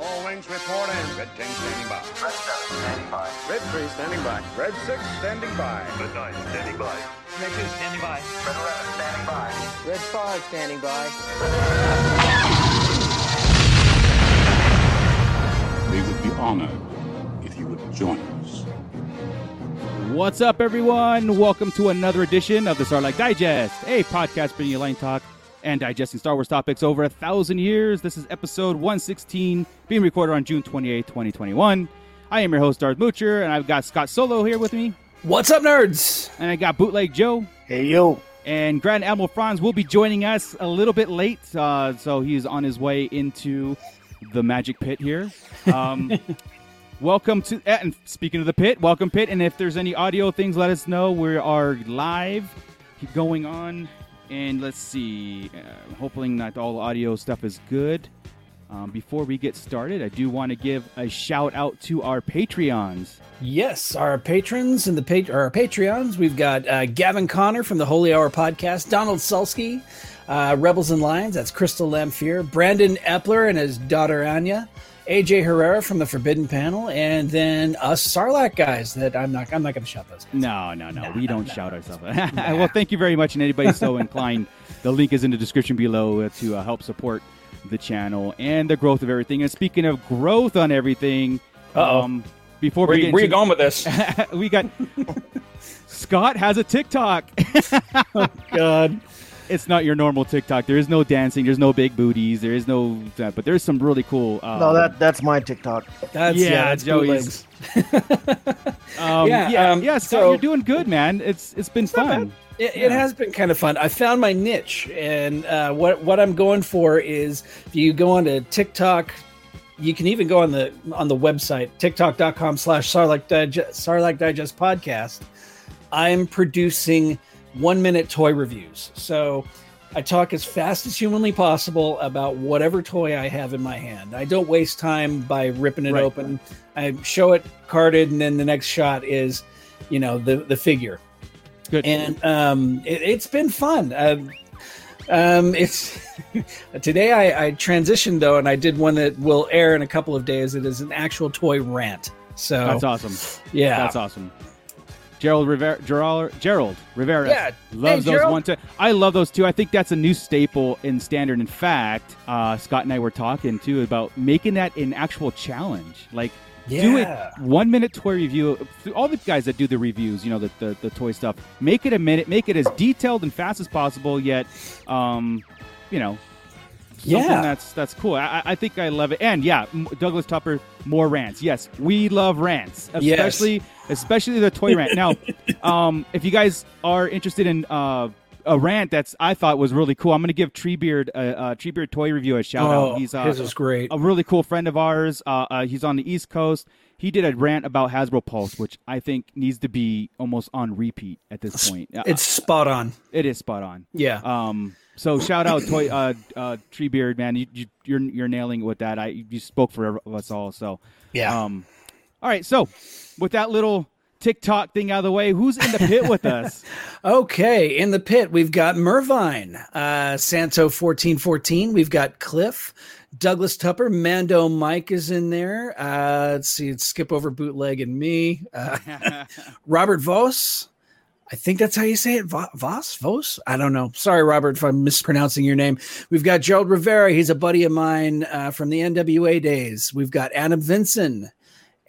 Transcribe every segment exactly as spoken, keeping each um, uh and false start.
All wings report in. Red ten standing by. Red seven standing by. Red three standing by. Red six standing by. Red nine standing by. Red two standing by. Red eleven standing by. Red five standing by. We would be honored if you would join us. What's up, everyone? Welcome to another edition of the Starlight Digest, a podcast bringing you line talk and digesting Star Wars topics over a thousand years. This is episode one sixteen, being recorded on June twenty-eighth, twenty twenty-one. I am your host, Darth Moocher, and I've got Scott Solo here with me. What's up, nerds? And I got Bootleg Joe. Hey, yo. And Grand Admiral Franz will be joining us a little bit late, uh, so he's on his way into the magic pit here. Um, welcome to, and speaking of the pit, welcome pit, and if there's any audio things, let us know. We are live, keep going on. And let's see, uh, hopefully not all audio stuff is good. Um, before we get started, I do want to give a shout out to our Patreons. Yes, our patrons and the pa- our Patreons. We've got uh, Gavin Connor from the Holy Hour podcast, Donald Sulsky, uh, Rebels and Lions, that's Crystal Lamphere, Brandon Epler and his daughter Anya, A J Herrera from the Forbidden Panel, and then us Sarlacc guys that I'm not I'm not going to shout those guys. No, no, no. Nah, we don't nah, shout nah, ourselves. Nah. Well, thank you very much, and anybody so inclined, the link is in the description below to uh, help support the channel and the growth of everything. And speaking of growth on everything, Uh-oh. um before where, we get where into, you going with this? We got Scott has a TikTok. Oh god. It's not your normal TikTok. There is no dancing. There's no big booties. There is no that, but there's some really cool. Um, no, that that's my TikTok. That's, yeah, yeah, that's Joey's. um, yeah, yeah, um, yeah. So, so you're doing good, man. It's it's been it's fun. It, yeah. it has been kind of fun. I found my niche, and uh, what what I'm going for is if you go onto TikTok. You can even go on the on the website tiktok dot com slash Sarlacc Digest podcast. I'm producing one-minute toy reviews. So I talk as fast as humanly possible about whatever toy I have in my hand. I don't waste time by ripping it right. open. I show it carded, and then the next shot is, you know, the, the figure. Good. And um, it, it's been fun. Um, um, it's today I, I transitioned, though, and I did one that will air in a couple of days. It is an actual toy rant. So that's awesome. Yeah. That's awesome. Gerald Rivera, Gerald, Gerald Rivera yeah. loves hey, those Gerald. one two. I love those two. I think that's a new staple in standard. In fact, uh, Scott and I were talking too about making that an actual challenge. Like yeah. do it one minute toy review. All the guys that do the reviews, you know, the, the the toy stuff. Make it a minute. Make it as detailed and fast as possible. Yet, um, you know, something yeah. that's that's cool. I, I think I love it. And yeah, Douglas Tupper, more rants. Yes, we love rants, especially. Yes. Especially the toy rant. Now, um, if you guys are interested in uh, a rant that's I thought was really cool, I'm going to give Treebeard a uh, uh, Treebeard toy review a shout oh, out. He's uh, his is great. A really cool friend of ours. Uh, uh, he's on the East Coast. He did a rant about Hasbro Pulse, which I think needs to be almost on repeat at this point. It's uh, spot on. It is spot on. Yeah. Um. So shout out toy uh, uh, Treebeard, man. You, you you're you're nailing it with that. I you spoke for us all. So yeah. Um. All right, so with that little TikTok thing out of the way, who's in the pit with us? Okay, in the pit, we've got Mervine, uh, Santo fourteen fourteen. We've got Cliff, Douglas Tupper, Mando Mike is in there. Uh, let's see, let's skip over Bootleg and me. Uh, Robert Vos. I think that's how you say it. Vos? Vos? I don't know. Sorry, Robert, if I'm mispronouncing your name. We've got Gerald Rivera. He's a buddy of mine uh, from the N W A days. We've got Adam Vinson.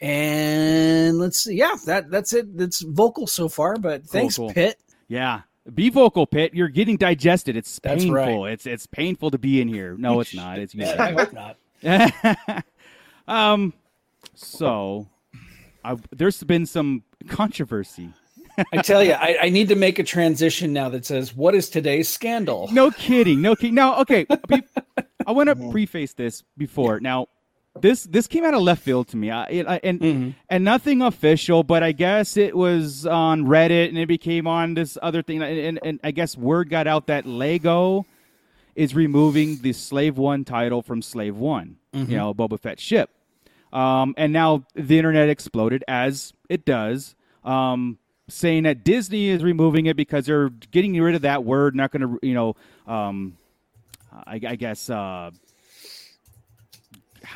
And let's see. Yeah, that, that's it. That's vocal so far, but thanks, vocal. Pitt. Yeah. Be vocal, Pitt. You're getting digested. It's that's painful. Right. It's it's painful to be in here. No, it's not. It's yeah, I hope not. um so I there's been some controversy. I tell you, I, I need to make a transition now that says, what is today's scandal? No kidding. No kidding. Now, okay. I want to preface this before. Now, This this came out of left field to me, I, I, and mm-hmm. and nothing official, but I guess it was on Reddit and it became on this other thing, and, and, and I guess word got out that Lego is removing the Slave one title from Slave one, mm-hmm. you know, Boba Fett ship, um, and now the internet exploded as it does, um, saying that Disney is removing it because they're getting rid of that word, not going to, you know, um, I, I guess. Uh,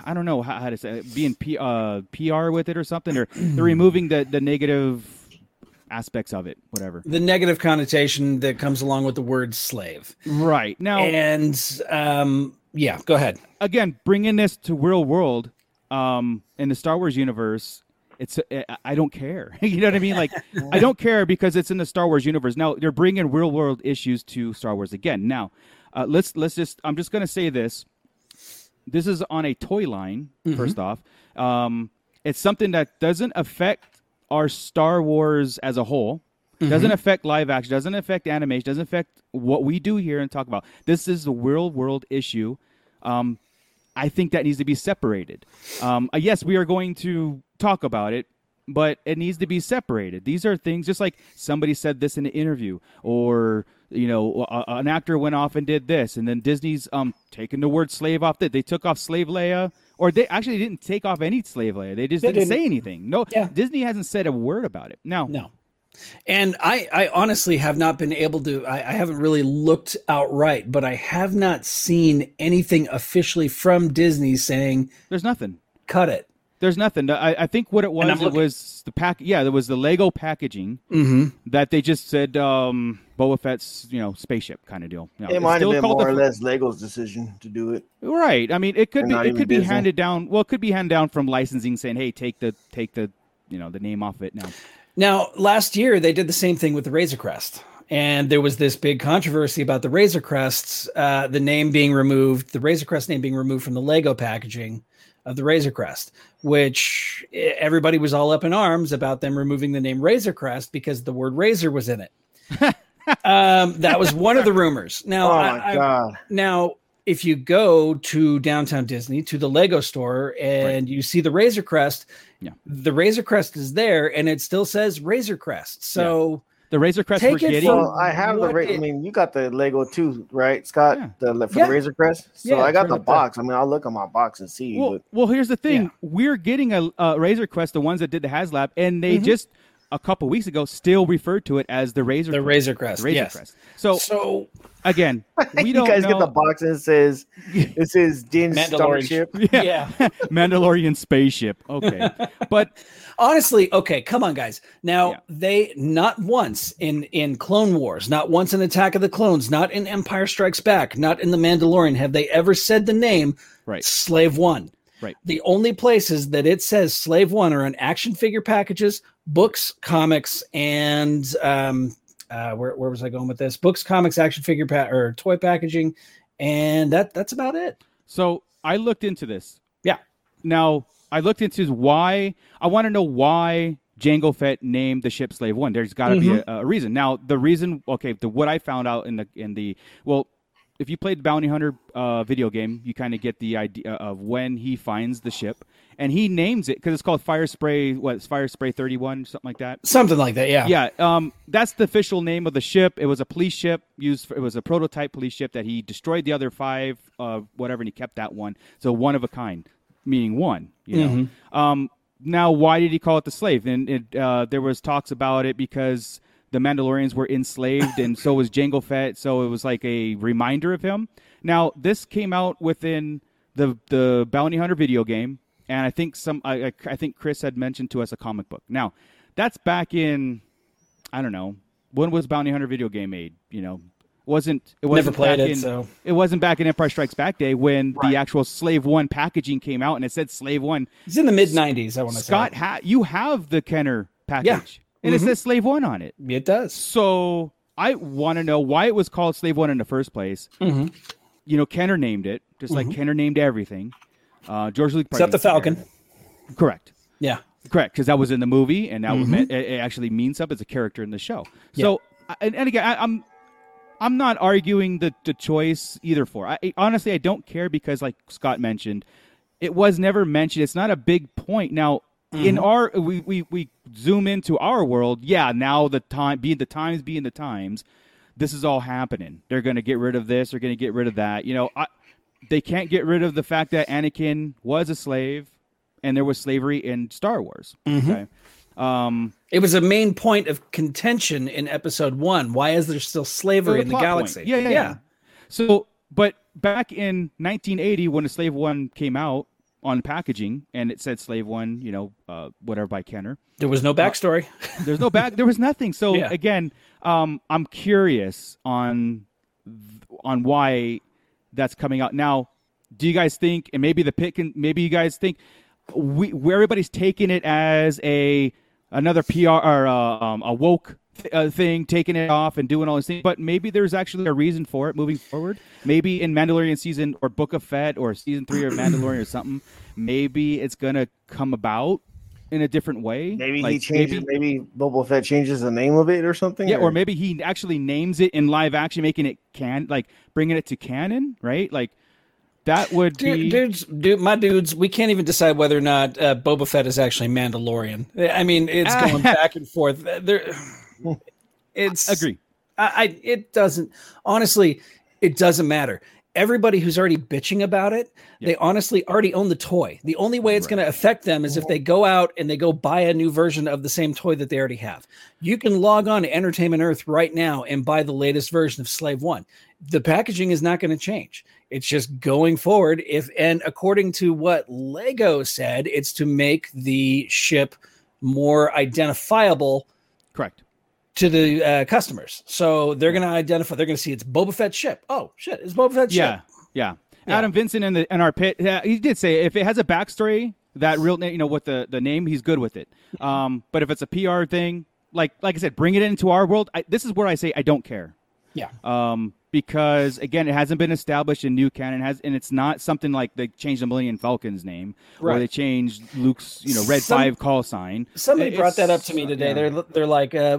I don't know how, how to say it, being P, uh, P R with it or something, or they're removing the, the negative aspects of it, whatever. The negative connotation that comes along with the word slave. Right. Now, and um, yeah, go ahead. Again, bringing this to real world um, in the Star Wars universe, it's it, I don't care. You know what I mean? Like, I don't care because it's in the Star Wars universe. Now, they're bringing real world issues to Star Wars again. Now, uh, let's let's just I'm just going to say this. This is on a toy line, mm-hmm. first off. Um, it's something that doesn't affect our Star Wars as a whole. Mm-hmm. Doesn't affect live action. Doesn't affect animation. Doesn't affect what we do here and talk about. This is the real world issue. Um, I think that needs to be separated. Um, uh, yes, we are going to talk about it, but it needs to be separated. These are things just like somebody said this in an interview, or you know, a, an actor went off and did this, and then Disney's um taking the word slave off. That they took off slave Leia, or they actually didn't take off any slave Leia. They just they didn't, didn't say anything. No, yeah. Disney hasn't said a word about it. No, no. And I, I honestly have not been able to. I, I haven't really looked outright, but I have not seen anything officially from Disney saying there's nothing. Cut it. There's nothing. I, I think what it was, it was the pack. Yeah, there was the Lego packaging mm-hmm. that they just said um, Boba Fett's, you know, spaceship kind of deal. You know, it might have been more the, or less Lego's decision to do it. Right. I mean, it could be it could be handed down. Well, it could be handed down from licensing, saying, "Hey, take the take the you know the name off it now." Now, last year they did the same thing with the Razor Crest, and there was this big controversy about the Razor Crests, uh, the name being removed, the Razor Crest name being removed from the Lego packaging of the Razor Crest, which everybody was all up in arms about them removing the name Razor Crest because the word razor was in it. um, that was one of the rumors. Now, oh I, God. I, now, if you go to Downtown Disney, to the Lego store, and right. you see the Razor Crest, yeah. the Razor Crest is there, and it still says Razor Crest. So yeah. the Razor Crest we're getting. Well, I have the. Ra- it, I mean, you got the Lego too, right, Scott? Yeah. The for yeah. the Razor Crest. So yeah, I got the box. That. I mean, I'll look on my box and see. Well, but, well here's the thing: yeah. we're getting a, a Razor Crest, the ones that did the HasLab, and they mm-hmm. just a couple weeks ago still referred to it as the Razor. The Crest. Razor Crest. The Razor yes. Crest. So, so again, we don't. You guys know. Get the box and it says it says Din Starship. Yeah, yeah. Mandalorian spaceship. Okay, but. Honestly, okay, come on, guys. Now, yeah. they not once in, in Clone Wars, not once in Attack of the Clones, not in Empire Strikes Back, not in The Mandalorian, have they ever said the name right. Slave one. Right. The only places that it says Slave one are in action figure packages, books, comics, and um, uh, where where was I going with this? Books, comics, action figure pa- or toy packaging, and that that's about it. So I looked into this. Yeah. Now. I looked into why I want to know why Jango Fett named the ship Slave One. There's got to mm-hmm. be a, a reason. Now the reason, okay, the, what I found out in the in the well, if you played the Bounty Hunter uh, video game, you kind of get the idea of when he finds the ship, and he names it because it's called Fire Spray. What it's Fire Spray thirty-one, something like that. Something like that, yeah. Yeah, um, that's the official name of the ship. It was a police ship used. For, it was a prototype police ship that he destroyed the other five, uh, whatever, and he kept that one. So one of a kind. Meaning one, you know. Mm-hmm. Um, now, why did he call it the Slave? And it, uh, there was talks about it because the Mandalorians were enslaved, and so was Jango Fett. So it was like a reminder of him. Now, this came out within the the Bounty Hunter video game, and I think some I, I think Chris had mentioned to us a comic book. Now, that's back in I don't know when was Bounty Hunter video game made? You know. Wasn't it wasn't Never played back it, in, so. It wasn't back in Empire Strikes Back Day when right. the actual Slave One packaging came out and it said Slave One. It's in the mid nineties. I want to Scott, say. Scott, ha- you have the Kenner package yeah. and mm-hmm. it says Slave One on it. It does. So I want to know why it was called Slave One in the first place. Mm-hmm. You know, Kenner named it just mm-hmm. like Kenner named everything. Uh, George Lucas except the Falcon. There. Correct. Yeah. Correct, because that was in the movie and that mm-hmm. was meant, it, it actually means something as a character in the show. Yeah. So and, and again, I, I'm. I'm not arguing the, the choice either for. I, honestly, I don't care because, like Scott mentioned, it was never mentioned. It's not a big point. Now, mm-hmm. in our we, we, we zoom into our world. Yeah, now the time being the times being the times, this is all happening. They're going to get rid of this. They're going to get rid of that. You know, I, they can't get rid of the fact that Anakin was a slave, and there was slavery in Star Wars. Mm-hmm. Okay. Um, it was a main point of contention in episode one. Why is there still slavery in the galaxy? Yeah, yeah, yeah, yeah. So, but back in nineteen eighty, when the Slave One came out, on packaging, and it said Slave One, you know, uh, whatever by Kenner. There was no backstory. Uh, there's no back. There was nothing. So yeah. again, um, I'm curious on on why that's coming out now. Do you guys think, and maybe the pick, and maybe you guys think, we where everybody's taking it as a another P R or uh, um, a woke Uh, thing, taking it off and doing all these things, but maybe there's actually a reason for it moving forward. Maybe in Mandalorian season or Book of Fett or season three or Mandalorian or something, maybe it's gonna come about in a different way. Maybe like, he changes. Maybe, maybe Boba Fett changes the name of it or something. Yeah, or, or maybe he actually names it in live action, making it can like bringing it to canon, right? Like that would dude, be dudes. Dude, my dudes, we can't even decide whether or not uh, Boba Fett is actually Mandalorian. I mean, it's going back and forth. There. It's I agree. I, I it doesn't honestly. It doesn't matter. Everybody who's already bitching about it, yep. they honestly already own the toy. The only way it's right. going to affect them is if they go out and they go buy a new version of the same toy that they already have. You can log on to Entertainment Earth right now and buy the latest version of Slave One. The packaging is not going to change. It's just going forward. If and according to what Lego said, it's to make the ship more identifiable. Correct. To the uh, customers. So they're going to identify, they're going to see it's Boba Fett's ship. Oh, shit, it's Boba Fett's yeah, ship. Yeah, yeah. Adam Vincent in, the, in our pit, yeah, he did say if it has a backstory, that real name, you know, with the, the name, he's good with it. Um, but if it's a P R thing, like like I said, bring it into our world. I, this is where I say I don't care. Yeah. Um, because, again, it hasn't been established in new canon, has, and it's not something like they changed the Millennium Falcon's name right. or they changed Luke's, you know, Red Some, five call sign. Somebody it's, brought that up to me today. Yeah. They're they're like, uh,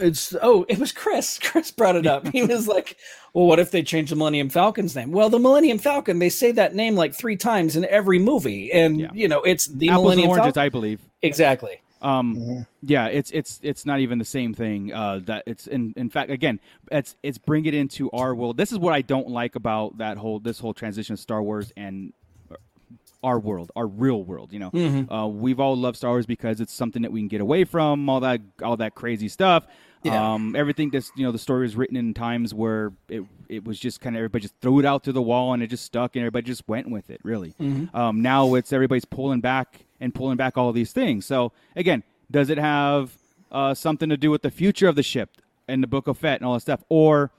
it's oh, it was Chris. Chris brought it up. He was like, well, what if they changed the Millennium Falcon's name? Well, the Millennium Falcon, they say that name like three times in every movie. And, yeah. you know, it's the Apples Millennium and oranges, Falcon. I believe. Exactly. Um, mm-hmm. yeah, it's, it's, it's not even the same thing, uh, that it's in, in fact, again, it's, it's bring it into our world. This is what I don't like about that whole, this whole transition of Star Wars and our world, our real world, you know, mm-hmm. uh, we've all loved Star Wars because it's something that we can get away from all that, all that crazy stuff. Yeah. Um, everything that's, you know, the story was written in times where it, it was just kind of, everybody just threw it out through the wall and it just stuck and everybody just went with it really. Mm-hmm. Um, now it's, everybody's pulling back and pulling back all these things. So again, does it have uh, something to do with the future of the ship and the Book of Fett and all that stuff, or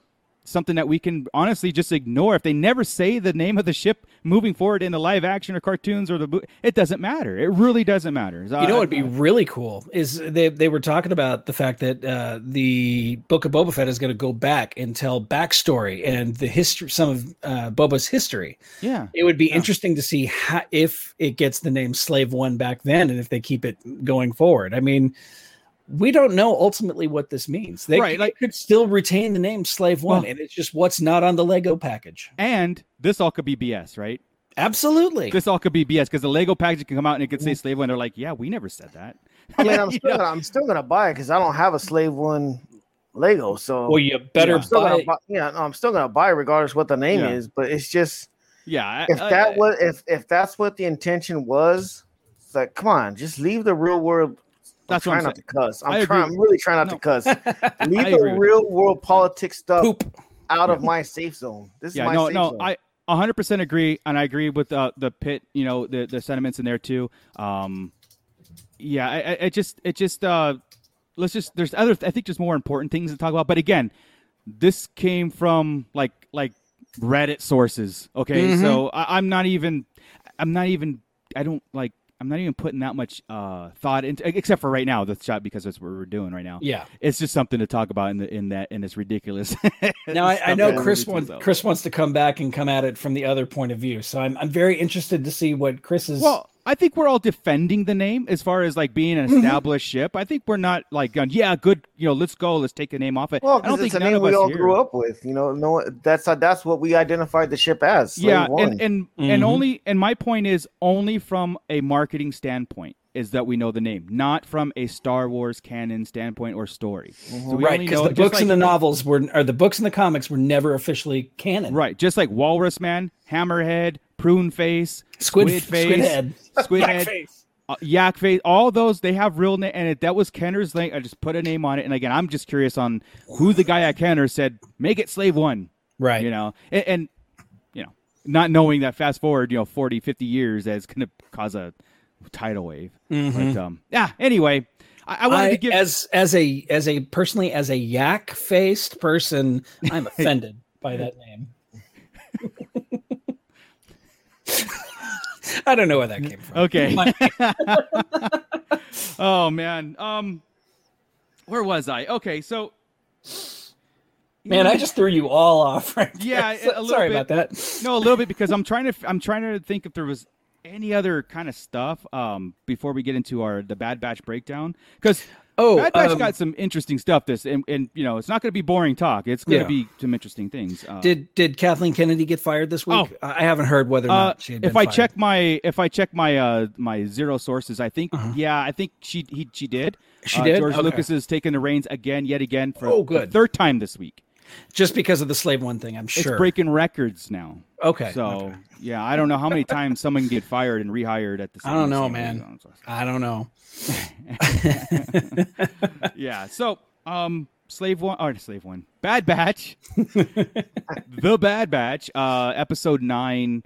something that we can honestly just ignore if they never say the name of the ship moving forward in the live action or cartoons or the bo- it doesn't matter. It really doesn't matter. You know, what'd be really cool is they they were talking about the fact that uh, the Book of Boba Fett is going to go back and tell backstory and the history, some of uh, Boba's history. Yeah, it would be yeah. interesting to see how, if it gets the name Slave One back then, and if they keep it going forward. I mean. We don't know ultimately what this means. They, right, could, like, they could still retain the name Slave One, well, and it's just what's not on the Lego package. And this all could be B S, right? Absolutely. This all could be B S because the Lego package can come out and it could say Slave One. They're like, yeah, we never said that. I mean, I'm still gonna, I'm still gonna buy it because I don't have a Slave One Lego. So well, you better yeah, buy. buy. Yeah, no, I'm still gonna buy regardless what the name yeah. is. But it's just yeah. If I, that I, was if if that's what the intention was, it's like, come on, just leave the real world. I'm trying not to cuss. I'm trying. I'm really trying not to cuss. Leave the real world politics stuff out of my safe zone. This is my safe zone. No, no, I one hundred percent agree, and I agree with uh, the pit. You know, the, the sentiments in there too. Um, yeah, I, I, it just, it just. Uh, let's just. There's other. I think just more important things to talk about. But again, this came from like like Reddit sources. Okay, mm-hmm. so I, I'm not even. I'm not even. I don't like. I'm not even putting that much uh, thought into, except for right now, the shot because that's what we're doing right now. Yeah, it's just something to talk about in the, in that, and it's ridiculous. Now I, I know Chris wants out. Chris wants to come back and come at it from the other point of view, so I'm I'm very interested to see what Chris is. Well, I think we're all defending the name as far as like being an established ship. I think we're not like going, yeah, good, you know, let's go, let's take the name off it. Well, I don't think it's a name we all here. grew up with, you know. No, that's that's what we identified the ship as. Slave yeah, One. and and mm-hmm. and only and my point is only from a marketing standpoint is that we know the name, not from a Star Wars canon standpoint or story. Mm-hmm. So we right, because the books like, and the novels were, or the books and the comics were never officially canon. Right, just like Walrus Man, Hammerhead. Prune face, squid, squid face, squid head, squid yak head, face. Uh, yak face. All those they have real name, and it, that was Kenner's link. I just put a name on it, and again, I'm just curious on who the guy at Kenner said make it Slave One, right? You know, and, and you know, not knowing that fast forward, you know, forty, fifty years, that's going to cause a tidal wave. Mm-hmm. But um, yeah, anyway, I, I wanted I, to give as as a as a personally as a yak faced person, I'm offended by that name. I don't know where that came from. Okay. Oh man. Um, where was I? Okay, so. Man, know, I just threw you all off. Right yeah, so, a little sorry bit. about that. No, a little bit because I'm trying to I'm trying to think if there was any other kind of stuff um, before we get into our the Bad Batch breakdown, because oh, Bad Batch um, got some interesting stuff. This and, and you know it's not going to be boring talk. It's going to yeah. be some interesting things. Uh, did Did Kathleen Kennedy get fired this week? Oh, I haven't heard whether or not uh, she had been if I fired. check my if I check my uh, my zero sources, I think uh-huh. yeah, I think she he, she did. She uh, did. George okay. Lucas is taking the reins again, yet again for oh, good. the third time this week. Just because of the Slave one thing, I'm sure. It's breaking records now. Okay. So, okay. yeah, I don't know how many times someone can get fired and rehired at the same time. I don't know, man. I don't know. yeah, so um, Slave one, or Slave one, Bad Batch, The Bad Batch, uh, episode nine,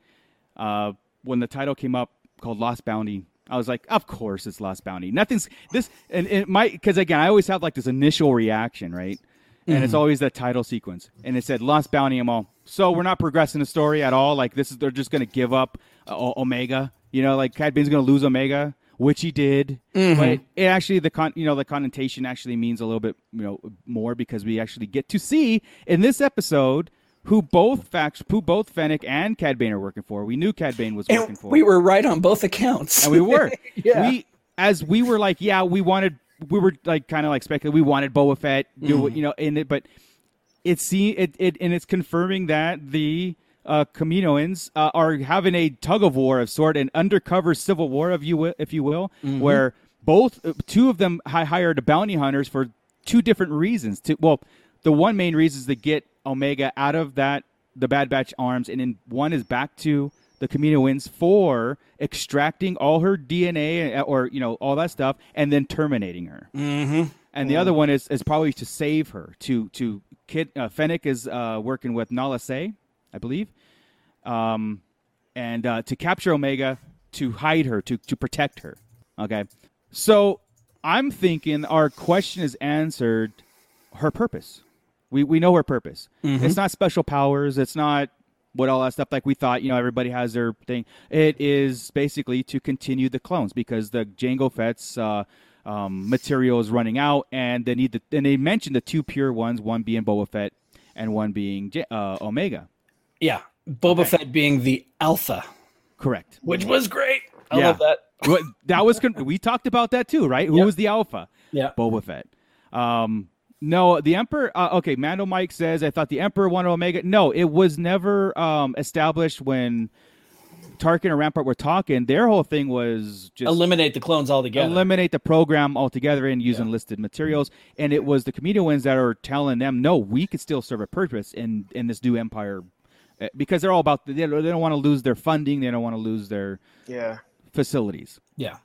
uh, when the title came up called Lost Bounty, I was like, of course it's Lost Bounty. Nothing's this, and it might, because again, I always have like this initial reaction, right? And mm-hmm. it's always that title sequence. And it said, Lost Bounty, I'm all, so we're not progressing the story at all. Like, this is, they're just going to give up uh, Omega. You know, like, Cad Bane's going to lose Omega, which he did. Mm-hmm. But it, it actually, the con, you know, the connotation actually means a little bit, you know, more because we actually get to see in this episode who both facts, who both Fennec and Cad Bane are working for. We knew Cad Bane was and working for. We were right on both accounts. And we were. yeah. We, as we were like, yeah, we wanted. We were like kind of like speculating. We wanted Boba Fett, do mm-hmm. you know, in it, but it's see it, it and it's confirming that the uh, Kaminoans uh, are having a tug of war of sort, an undercover civil war, if you will, if you will, mm-hmm. where both two of them hired bounty hunters for two different reasons. To well, the one main reason is to get Omega out of that the Bad Batch arms, and then one is back to the Kaminoans for extracting all her D N A or, you know, all that stuff and then terminating her. Mm-hmm. And the other one is, is probably to save her. To to kid, uh, Fennec is uh, working with Nala Se, I believe, um, and uh, to capture Omega, to hide her, to, to protect her. Okay. So I'm thinking our question is answered her purpose. We, we know her purpose. Mm-hmm. It's not special powers. It's not... What all that stuff like we thought, you know, everybody has their thing. It is basically to continue the clones because the Jango Fett's uh, um, material is running out, and they need the. And they mentioned the two pure ones, one being Boba Fett, and one being uh, Omega. Yeah, Boba okay. Fett being the alpha. Correct. Which was great. I yeah. love that. that was con- we talked about that too, right? Who yep. was the alpha? Yeah, Boba Fett. Um. No, the Emperor... Uh, okay, Mando Mike says, I thought the Emperor wanted Omega. No, it was never um, established when Tarkin and Rampart were talking. Their whole thing was just... Eliminate the clones altogether. Eliminate the program altogether and use yeah. enlisted materials. And it was the Kaminoans that are telling them, no, we could still serve a purpose in, in this new Empire. Because they're all about... They don't, they don't want to lose their funding. They don't want to lose their yeah. facilities. Yeah.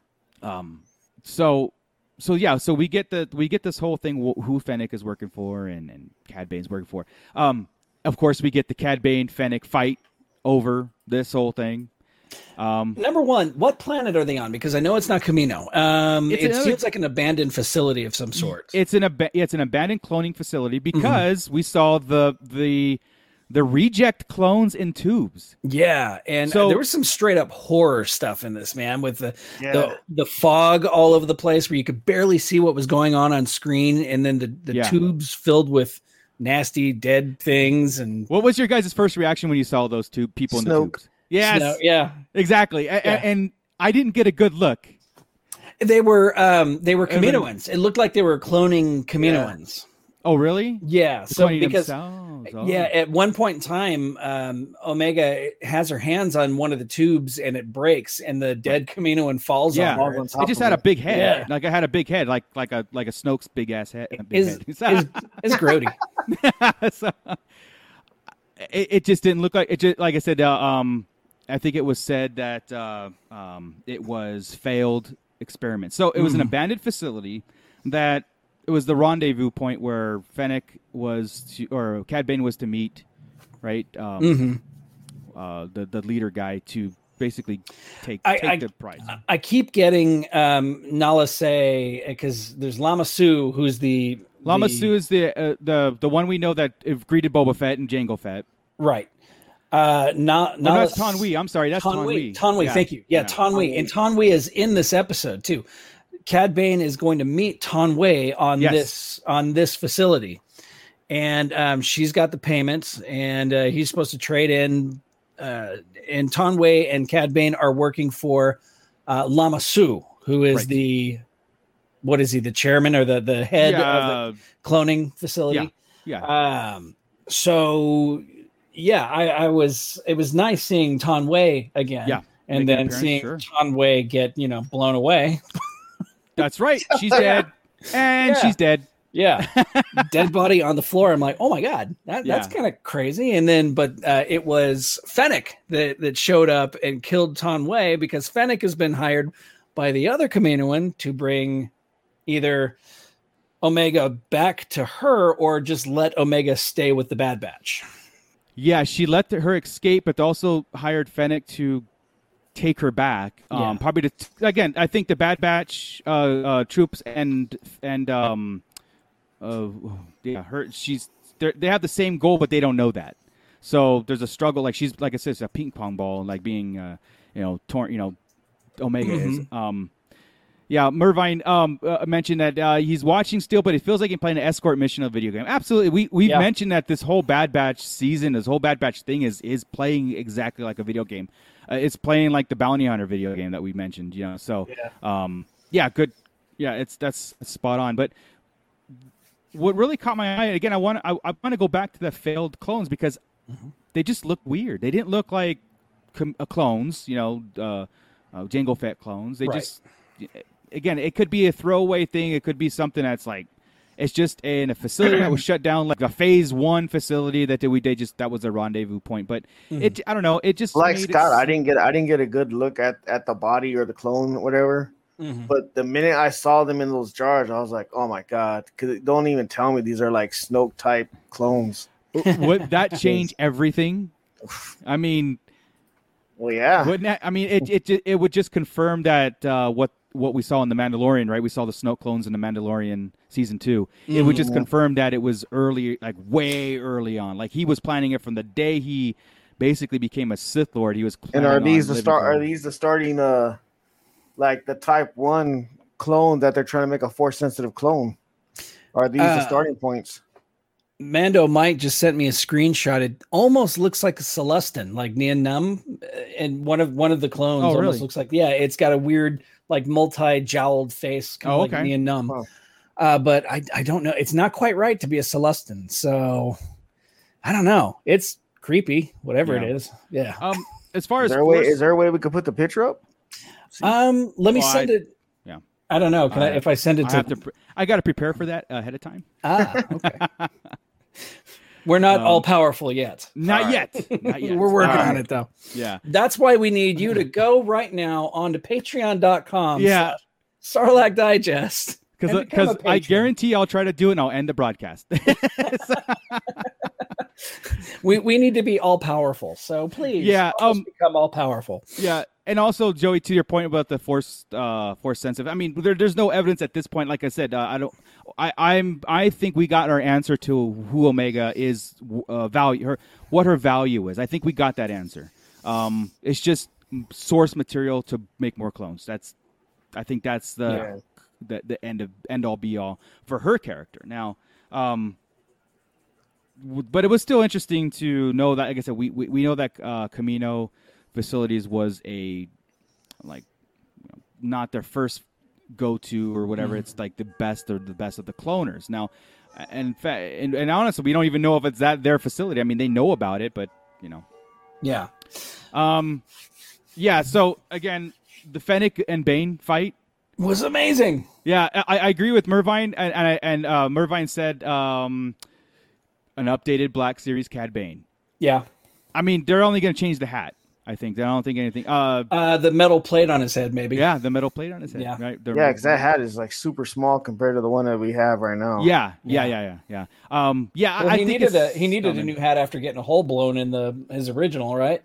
Um. So... So yeah, so we get the we get this whole thing who Fennec is working for and, and Cad Bane's working for. Um, of course, we get the Cad Bane Fennec fight over this whole thing. Um, Number one, what planet are they on? Because I know it's not Camino. Um, it's it another, seems like an abandoned facility of some sort. It's an ab- it's an abandoned cloning facility because mm-hmm. we saw the the. The reject clones in tubes. Yeah, and so, there was some straight up horror stuff in this, man, with the, yeah. the the fog all over the place where you could barely see what was going on on screen, and then the, the yeah. tubes filled with nasty dead things. And what was your guys' first reaction when you saw those two people Snoke. in the tubes? Yes, Snoke, yeah, exactly. Yeah. And, and I didn't get a good look. They were um, they were Kaminoans. It looked like they were cloning Kaminoans. Yeah. Oh really? Yeah. So because oh. yeah, at one point in time, um, Omega has her hands on one of the tubes and it breaks, and the dead Kaminoan falls yeah. on. Yeah, on I just had it. a big head. Yeah. Like I had a big head, like like a like a Snoke's big ass head. Is is grody? so, it, it just didn't look like it. Just, like I said, uh, um, I think it was said that uh, um, it was failed experiment. So it was mm. an abandoned facility that. It was the rendezvous point where Fennec was, to, or Cad Bane was to meet, right? Um, mm-hmm. uh, the the leader guy to basically take I, take I, the prize. I keep getting um, Nala Say, because there's Lama Su, who's the Lama the, Su is the uh, the the one we know that greeted Boba Fett and Jango Fett, right? Uh, not no, that's Tan Wee. I'm sorry, that's Tan Wee. Tan Wee, yeah. Thank you. Yeah, yeah. Tan Wee, and Tan Wee is in this episode too. Cad Bane is going to meet Tan Wee on yes. this on this facility, and um, she's got the payments, and uh, he's supposed to trade in. Uh, and Tan Wee and Cad Bane are working for uh, Lama Su, who is right. the what is he? The chairman or the the head yeah. of the cloning facility? Yeah. yeah. Um, so. Yeah, I, I was. It was nice seeing Tan Wee again. Yeah, and then seeing sure. Tan Wee get you know blown away. That's right. She's dead, and yeah. she's dead. Yeah, dead body on the floor. I'm like, oh my god, that, yeah. that's kind of crazy. And then, but uh, it was Fennec that that showed up and killed Tan Wee, because Fennec has been hired by the other Kaminoan to bring either Omega back to her or just let Omega stay with the Bad Batch. Yeah, she let the, her escape, but also hired Fennec to take her back. Um, yeah. Probably to t- again, I think the Bad Batch uh, uh, troops and and um, uh, yeah, her she's they have the same goal, but they don't know that. So there's a struggle. Like she's like I said, it's a ping pong ball, like being uh, you know torn. You know, Omega mm-hmm. is. Um, yeah, Mervine um, uh, mentioned that uh, he's watching still, but it feels like he's playing an escort mission of a video game. Absolutely. We, we've yeah. mentioned that this whole Bad Batch season, this whole Bad Batch thing is is playing exactly like a video game. Uh, it's playing like the Bounty Hunter video game that we mentioned, you know. So, yeah, um, yeah good. Yeah, it's that's spot on. But what really caught my eye, again, I want I, I want to go back to the failed clones, because mm-hmm. they just look weird. They didn't look like com- uh, clones, you know, uh, uh, Jango Fett clones. They right. just... Again, it could be a throwaway thing. It could be something that's like, it's just in a facility that was shut down, like a phase one facility that we did just that was a rendezvous point. But mm-hmm. it, I don't know. It just like Scott, it... I didn't get, I didn't get a good look at, at the body or the clone, or whatever. Mm-hmm. But the minute I saw them in those jars, I was like, oh my god! Because don't even tell me these are like Snoke type clones. Would that change everything? I mean, well, yeah. Wouldn't that, I mean it? It it would just confirm that uh, what. what we saw in The Mandalorian, right? We saw the Snoke clones in The Mandalorian season two. It would just confirm that it was early, like way early on. Like he was planning it from the day he basically became a Sith Lord. He was planning. And are these the star? Are these the starting, uh, like the Type One clone that they're trying to make a Force sensitive clone? Are these uh, the starting points? Mando Mike just sent me a screenshot. It almost looks like a Celestin, like Nian Nam, and one of one of the clones oh, almost really? looks like yeah. It's got a weird. Like multi-jowled face, kind of oh, okay. like Nian Nam. Oh. Uh, but I, I don't know. It's not quite right to be a Celestin. So I don't know. It's creepy, whatever yeah. it is. Yeah. Um, as far as is there, force... way, is there a way we could put the picture up? See? Um, let me oh, send I... it. Yeah. I don't know. Can uh, I, if I send it I to, to pre- I got to prepare for that ahead of time. Ah, okay. We're not um, all powerful yet. Not, right. yet. not yet. We're working right. on it though. Yeah. That's why we need you to go right now onto patreon dot com. Yeah. Starlight Digest. Because I guarantee I'll try to do it and I'll end the broadcast. we we need to be all powerful. So please yeah, um, become all powerful. Yeah. And also, Joey, to your point about the force, uh, force sensitive. I mean, there, there's no evidence at this point. Like I said, uh, I don't. I, I'm. I think we got our answer to who Omega is, uh, value her, what her value is. I think we got that answer. Um, it's just source material to make more clones. That's. I think that's the, yeah. the, the end of end all be all for her character now. Um, w- but it was still interesting to know that. Like I said, we we, we know that uh, Camino. Facilities was a like you know, not their first go-to or whatever. Mm. It's like the best or the best of the cloners now, and in fact, and, and honestly, we don't even know if it's that their facility. I mean, they know about it, but you know, yeah, um, yeah. So again, the Fennec and Bane fight was amazing. Yeah, I, I agree with Mervine, and and, I, and uh, Mervine said um, an updated Black Series Cad Bane. Yeah, I mean, they're only going to change the hat. I think. I don't think anything. Uh, uh, the metal plate on his head, maybe. Yeah, the metal plate on his head. Yeah, right? The, yeah, because that hat is like super small compared to the one that we have right now. Yeah, yeah, yeah, yeah, yeah. yeah. Um, yeah. Well, I, he, I think needed a, he needed a new hat after getting a hole blown in the his original, right?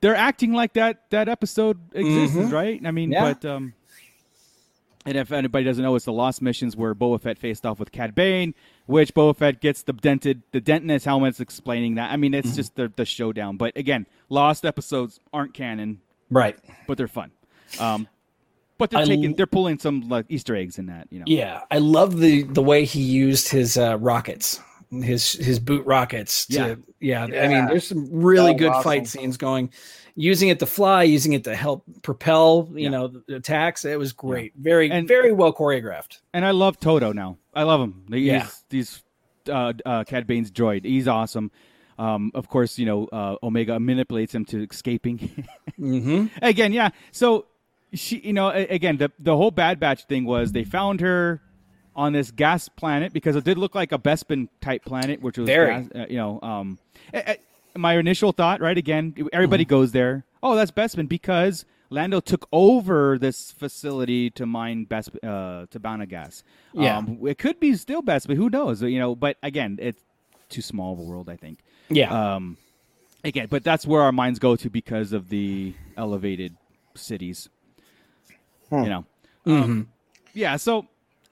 They're acting like that that episode exists, mm-hmm. right? I mean, yeah. but um, and if anybody doesn't know, it's the Lost Missions where Boba Fett faced off with Cad Bane, which Boba Fett gets the dented the dent in his helmet's explaining that. I mean, it's mm-hmm. just the the showdown. But again, Lost episodes aren't canon, right? But they're fun. Um, but they're I taking l- they're pulling some like Easter eggs in that, you know. Yeah, I love the the way he used his uh, rockets. His his boot rockets. To, yeah. yeah, yeah. I mean, there's some really so good awesome. fight scenes going. Using it to fly, using it to help propel, you yeah. know, the attacks. It was great. Yeah. Very, and, very well choreographed. And I love Toto now. I love him. He's, yeah. He's uh, uh, Cad Bane's droid. He's awesome. Um, of course, you know, uh, Omega manipulates him to escaping. mm-hmm. Again, yeah. So, she, you know, again, the, the whole Bad Batch thing was they found her on this gas planet, because it did look like a Bespin type planet, which was, gas, uh, you know, um, uh, my initial thought, right? Again, everybody mm-hmm. goes there. Oh, that's Bespin, because Lando took over this facility to mine Bespin, uh, to Tabana gas. Yeah. Um, it could be still Bespin, who knows, you know, but again, it's too small of a world, I think. Yeah. Um, again, but that's where our minds go to because of the elevated cities, hmm. you know? Mm-hmm. Um, yeah. So,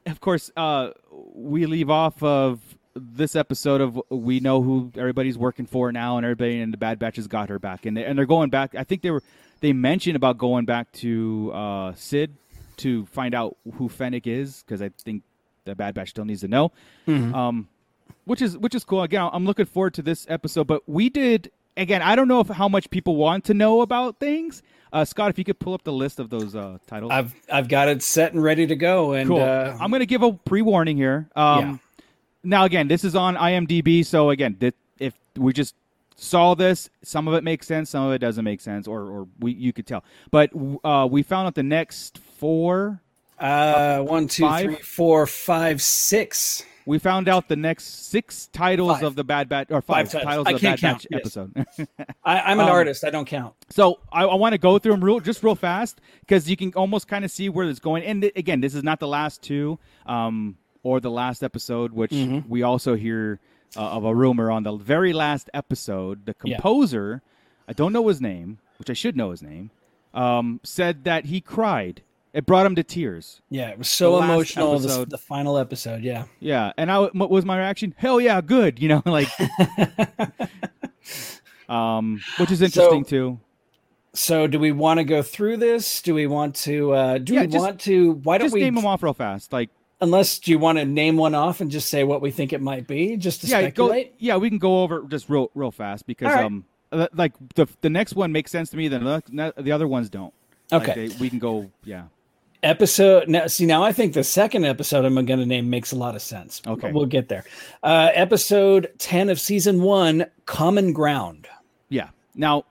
of course, uh, we leave off of this episode of we know who everybody's working for now, and everybody in the Bad Batch has got her back, and they, and they're going back. I think they were they mentioned about going back to uh, Sid to find out who Fennec is, because I think the Bad Batch still needs to know, mm-hmm. um, which is which is cool. Again, I'm looking forward to this episode. But we did again. I don't know if how much people want to know about things. Uh, Scott, if you could pull up the list of those uh, titles. I've I've got it set and ready to go. And cool. uh, I'm going to give a pre-warning here. Um, yeah. Now, again, this is on I M D B. So, again, th- if we just saw this, some of it makes sense, some of it doesn't make sense, or, or we you could tell. But uh, we found out the next four. Uh, one, two, five. three, four, five, six. We found out the next six titles five. of the Bad Batch, or five, five titles, titles of the Bad count. Batch yes. episode. I, I'm an um, artist. I don't count. So I, I want to go through them real, just real fast, because you can almost kind of see where it's going. And th- again, this is not the last two um, or the last episode, which mm-hmm. we also hear uh, of a rumor on the very last episode. The composer, yeah. I don't know his name, which I should know his name, um, said that he cried. It brought him to tears. Yeah, it was so emotional. The, the final episode, yeah, yeah. And I, what was my reaction? Hell yeah, good. You know, like, um, which is interesting so, too. So, do we want to go through this? Do we want to? Uh, do yeah, we just, want to? Why don't just we name them off real fast? Like, unless do you want to name one off and just say what we think it might be, just to yeah, speculate? Go, yeah, we can go over just real, real fast because right. um, like the the next one makes sense to me. Then the other ones don't. Okay, like they, we can go. Yeah. Episode now, see now I think the second episode I'm going to name makes a lot of sense. Okay, we'll get there. Uh, episode ten of season one, Common Ground. Yeah. Now,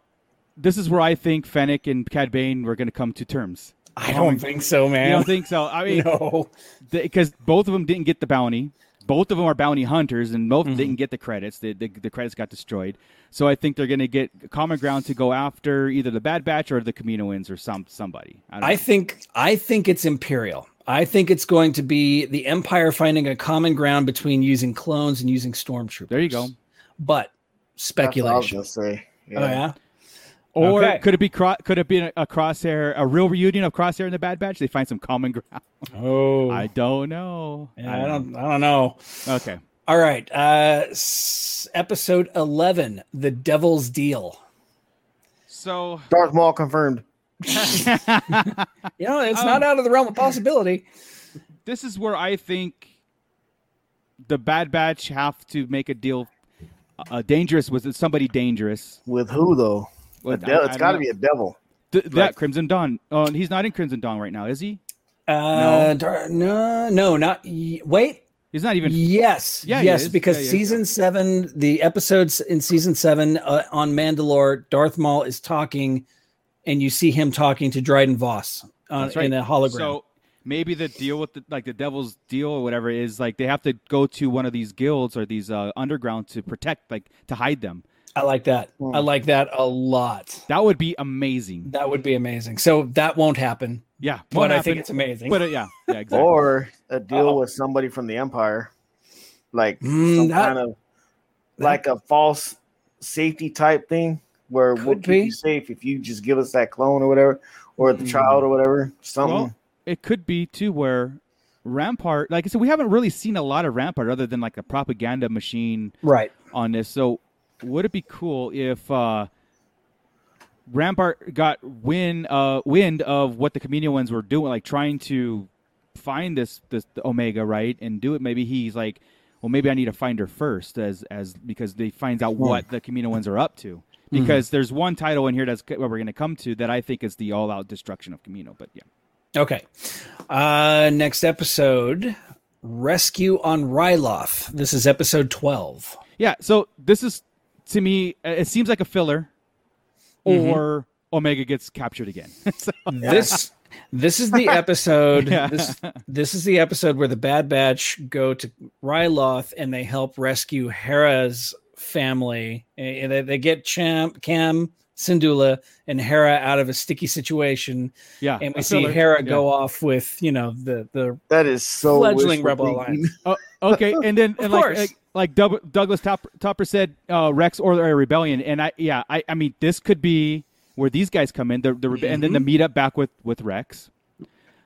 this is where I think Fennec and Cad Bane were going to come to terms. I don't um, think so, man. You don't think so? I mean, no, because both of them didn't get the bounty. Both of them are bounty hunters, and both mm-hmm. didn't get the credits. The, the the credits got destroyed. So I think they're going to get common ground to go after either the Bad Batch or the Kaminoans or some somebody. I, don't I know. think I think it's Imperial. I think it's going to be the Empire finding a common ground between using clones and using stormtroopers. There you go. But speculation. That's what I was gonna say. Yeah. Oh yeah. Or okay. could it be cro- could it be a, a crosshair, a real reunion of Crosshair in the Bad Batch? They find some common ground. Oh, I don't know. Yeah, I don't. I don't know. Okay. All right. Uh, s- episode eleven, The Devil's Deal. So Darth Maul confirmed. You know, it's um, not out of the realm of possibility. This is where I think the Bad Batch have to make a deal. Uh, dangerous was it somebody dangerous with who though? Well, de- I, it's got to be a devil. Th- that right. Crimson Dawn. Oh, and he's not in Crimson Dawn right now, is he? Uh, no. Dar- no, no, not y- wait. He's not even. Yes, yeah, yes, because yeah, yeah, season yeah. seven, the episodes in season seven uh, on Mandalore, Darth Maul is talking, and you see him talking to Dryden Voss uh, right. in a hologram. So maybe the deal with the, like the Devil's Deal or whatever is like they have to go to one of these guilds or these uh, underground to protect, like to hide them. I like that. Mm. I like that a lot. That would be amazing. That would be amazing. So that won't happen. Yeah. Won't but happen. I think it's amazing. But uh, yeah, yeah, exactly. Or a deal Uh-oh. with somebody from the Empire. Like mm, some that, kind of like a false safety type thing where we'll keep you safe if you just give us that clone or whatever, or the mm. child or whatever. Something. Well, it could be too where Rampart, like I said, we haven't really seen a lot of Rampart other than like a propaganda machine right. on this. So would it be cool if uh, Rampart got wind, uh, wind of what the Kaminoans were doing, like trying to find this this the Omega, right, and do it? Maybe he's like, well, maybe I need to find her first, as as because they finds out what the Kaminoans are up to. Because mm-hmm. there's one title in here that's what we're going to come to that I think is the all-out destruction of Kamino. But yeah. Okay. Uh, next episode, Rescue on Ryloth. This is episode twelve. Yeah. So this is, to me, it seems like a filler, or mm-hmm. Omega gets captured again. so, this this is the episode. yeah. This this is the episode where the Bad Batch go to Ryloth and they help rescue Hera's family. And they, they get Champ Cam. Syndulla and Hera out of a sticky situation. Yeah. And we see filler. Hera yeah. go off with, you know, the, the that is so fledgling rebel alliance. Oh, okay. And then and like, like like Douglas Tupper said, uh, Rex or the Rebellion. And I yeah, I, I mean this could be where these guys come in, the, the mm-hmm. and then the meet up back with, with Rex.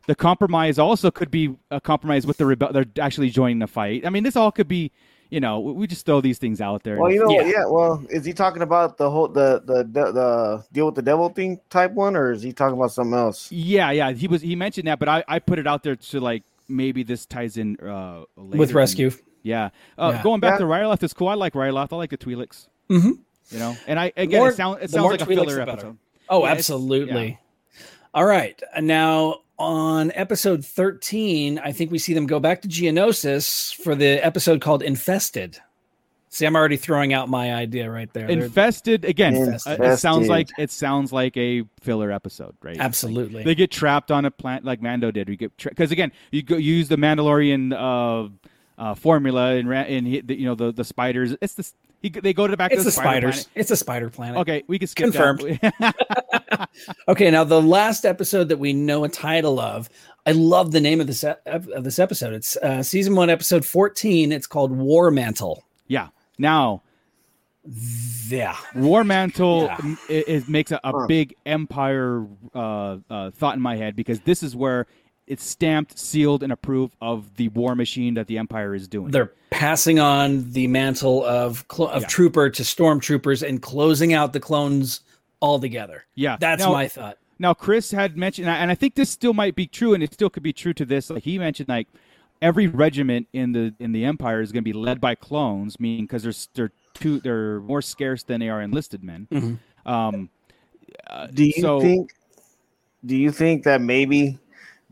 The compromise also could be a compromise with the rebel, they're actually joining the fight. I mean, this all could be, you know, we just throw these things out there. Well, you know, yeah. yeah. Well, is he talking about the whole the, the the the deal with the devil thing type one, or is he talking about something else? Yeah, yeah. He was he mentioned that, but I, I put it out there to like maybe this ties in uh, later with rescue. And, yeah. Uh, yeah, going back yeah. to Ryloth is cool. I like Ryloth. I like the Twi'leks. Mm-hmm. You know, and I again more, it, sound, it sounds like Twi'leks a filler episode. Oh, yeah, absolutely. Yeah. All right, now. On episode thirteen, I think we see them go back to Geonosis for the episode called Infested. See, I'm already throwing out my idea right there. Infested again. Infested. It sounds like it sounds like a filler episode, right? Absolutely. Like, they get trapped on a planet like Mando did. We get because tra- again, you go use the Mandalorian uh, uh, formula and ra- and he, the, you know the the spiders. It's the He, they go to the back it's of the, the spider spiders. Planet. It's a spider planet. Okay, we can skip confirmed. That. Okay, now the last episode that we know a title of. I love the name of this of this episode. It's uh, season one, episode fourteen. It's called War Mantle. Yeah. Now, yeah, War Mantle yeah. It, it makes a, a big Empire uh, uh, thought in my head because this is where. It's stamped, sealed, and approved of the war machine that the Empire is doing. They're passing on the mantle of cl- of yeah. trooper to stormtroopers and closing out the clones altogether. Yeah, that's now, my thought. Now, Chris had mentioned, and I think this still might be true, and it still could be true to this. Like he mentioned, like every regiment in the in the Empire is going to be led by clones, meaning because they're they're too, they're more scarce than they are enlisted men. Mm-hmm. Um, uh, do you so, think? Do you think that maybe?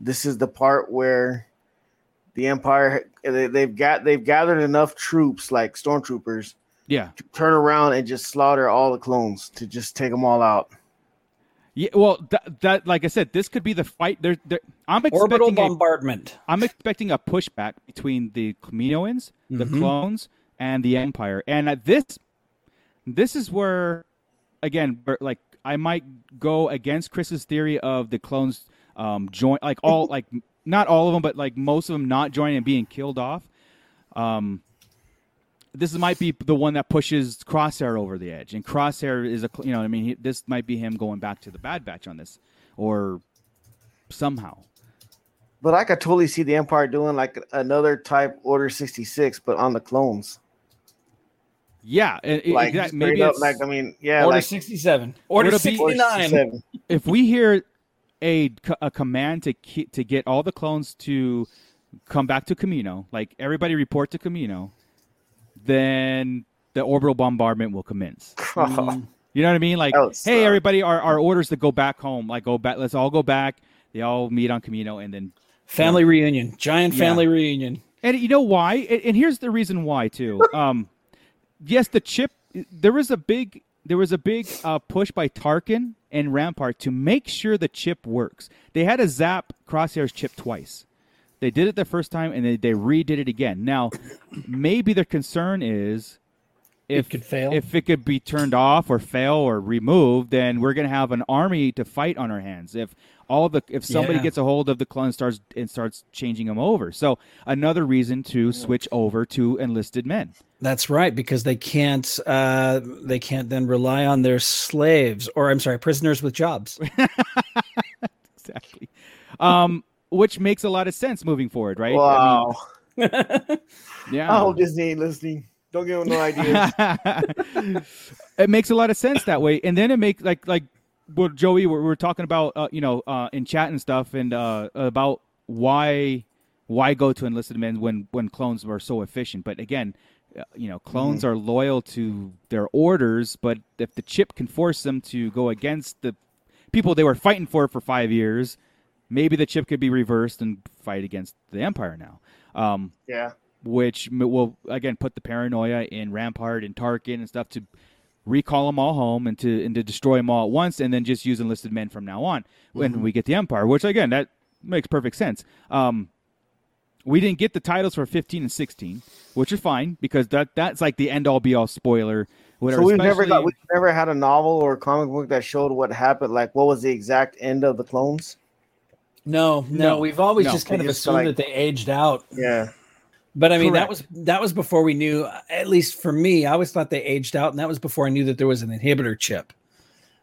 This is the part where the Empire they, they've got they've gathered enough troops like stormtroopers, yeah, to turn around and just slaughter all the clones to just take them all out. Yeah, well, that, that like I said, this could be the fight. There, I'm expecting orbital bombardment. A, I'm expecting a pushback between the Kaminoans, the mm-hmm. clones, and the Empire. And at this, this is where, again, like I might go against Chris's theory of the clones. Um, join like all like not all of them, but like most of them not joining and being killed off. Um, this might be the one that pushes Crosshair over the edge, and Crosshair is a you know I mean he, this might be him going back to the Bad Batch on this or somehow. But I could totally see the Empire doing like another type Order sixty-six, but on the clones. Yeah, it, like exactly. Maybe up, like I mean yeah, Order like, sixty-seven, Order sixty-nine. If we hear. A, a command to ke- to get all the clones to come back to Kamino, like everybody report to Kamino, then the orbital bombardment will commence. Oh, mm. You know what I mean? Like, hey, suck. Everybody, our, our orders to go back home. Like, go back. Let's all go back. They all meet on Kamino and then family um, reunion, giant family yeah. reunion. And you know why? And, and here's the reason why too. Um, yes, the chip. There was a big. There was a big uh, push by Tarkin and Rampart to make sure the chip works. They had to zap Crosshair's chip twice. They did it the first time, and they, they redid it again. Now, maybe their concern is if it could fail, if it could be turned off or fail or removed, then we're going to have an army to fight on our hands. If all the if somebody yeah. gets a hold of the clone and starts and starts changing them over, so another reason to switch over to enlisted men. That's right, because they can't uh, they can't then rely on their slaves or I'm sorry, prisoners with jobs. Exactly, um, which makes a lot of sense moving forward, right? Wow. I mean, yeah. I hope Disney ain't listening. Don't give them no ideas. It makes a lot of sense that way, and then it makes like like. Well, Joey, we're, we're talking about, uh, you know, uh, in chat and stuff and uh, about why why go to enlisted men when, when clones were so efficient. But again, uh, you know, clones mm-hmm. are loyal to their orders. But if the chip can force them to go against the people they were fighting for for five years, maybe the chip could be reversed and fight against the Empire now. Um, yeah. Which will, again, put the paranoia in Rampart and Tarkin and stuff to recall them all home and to and to destroy them all at once, and then just use enlisted men from now on when mm-hmm. we get the Empire, which, again, that makes perfect sense. Um, we didn't get the titles for fifteen and sixteen, which are fine, because that that's like the end-all, be-all spoiler. Whatever. So we've Especially, never got, we've never had a novel or a comic book that showed what happened, like what was the exact end of the clones? No, no. no we've always no. just kind they of just assumed like, that they aged out. Yeah. But I mean, Correct. that was that was before we knew, at least for me, I always thought they aged out. And that was before I knew that there was an inhibitor chip.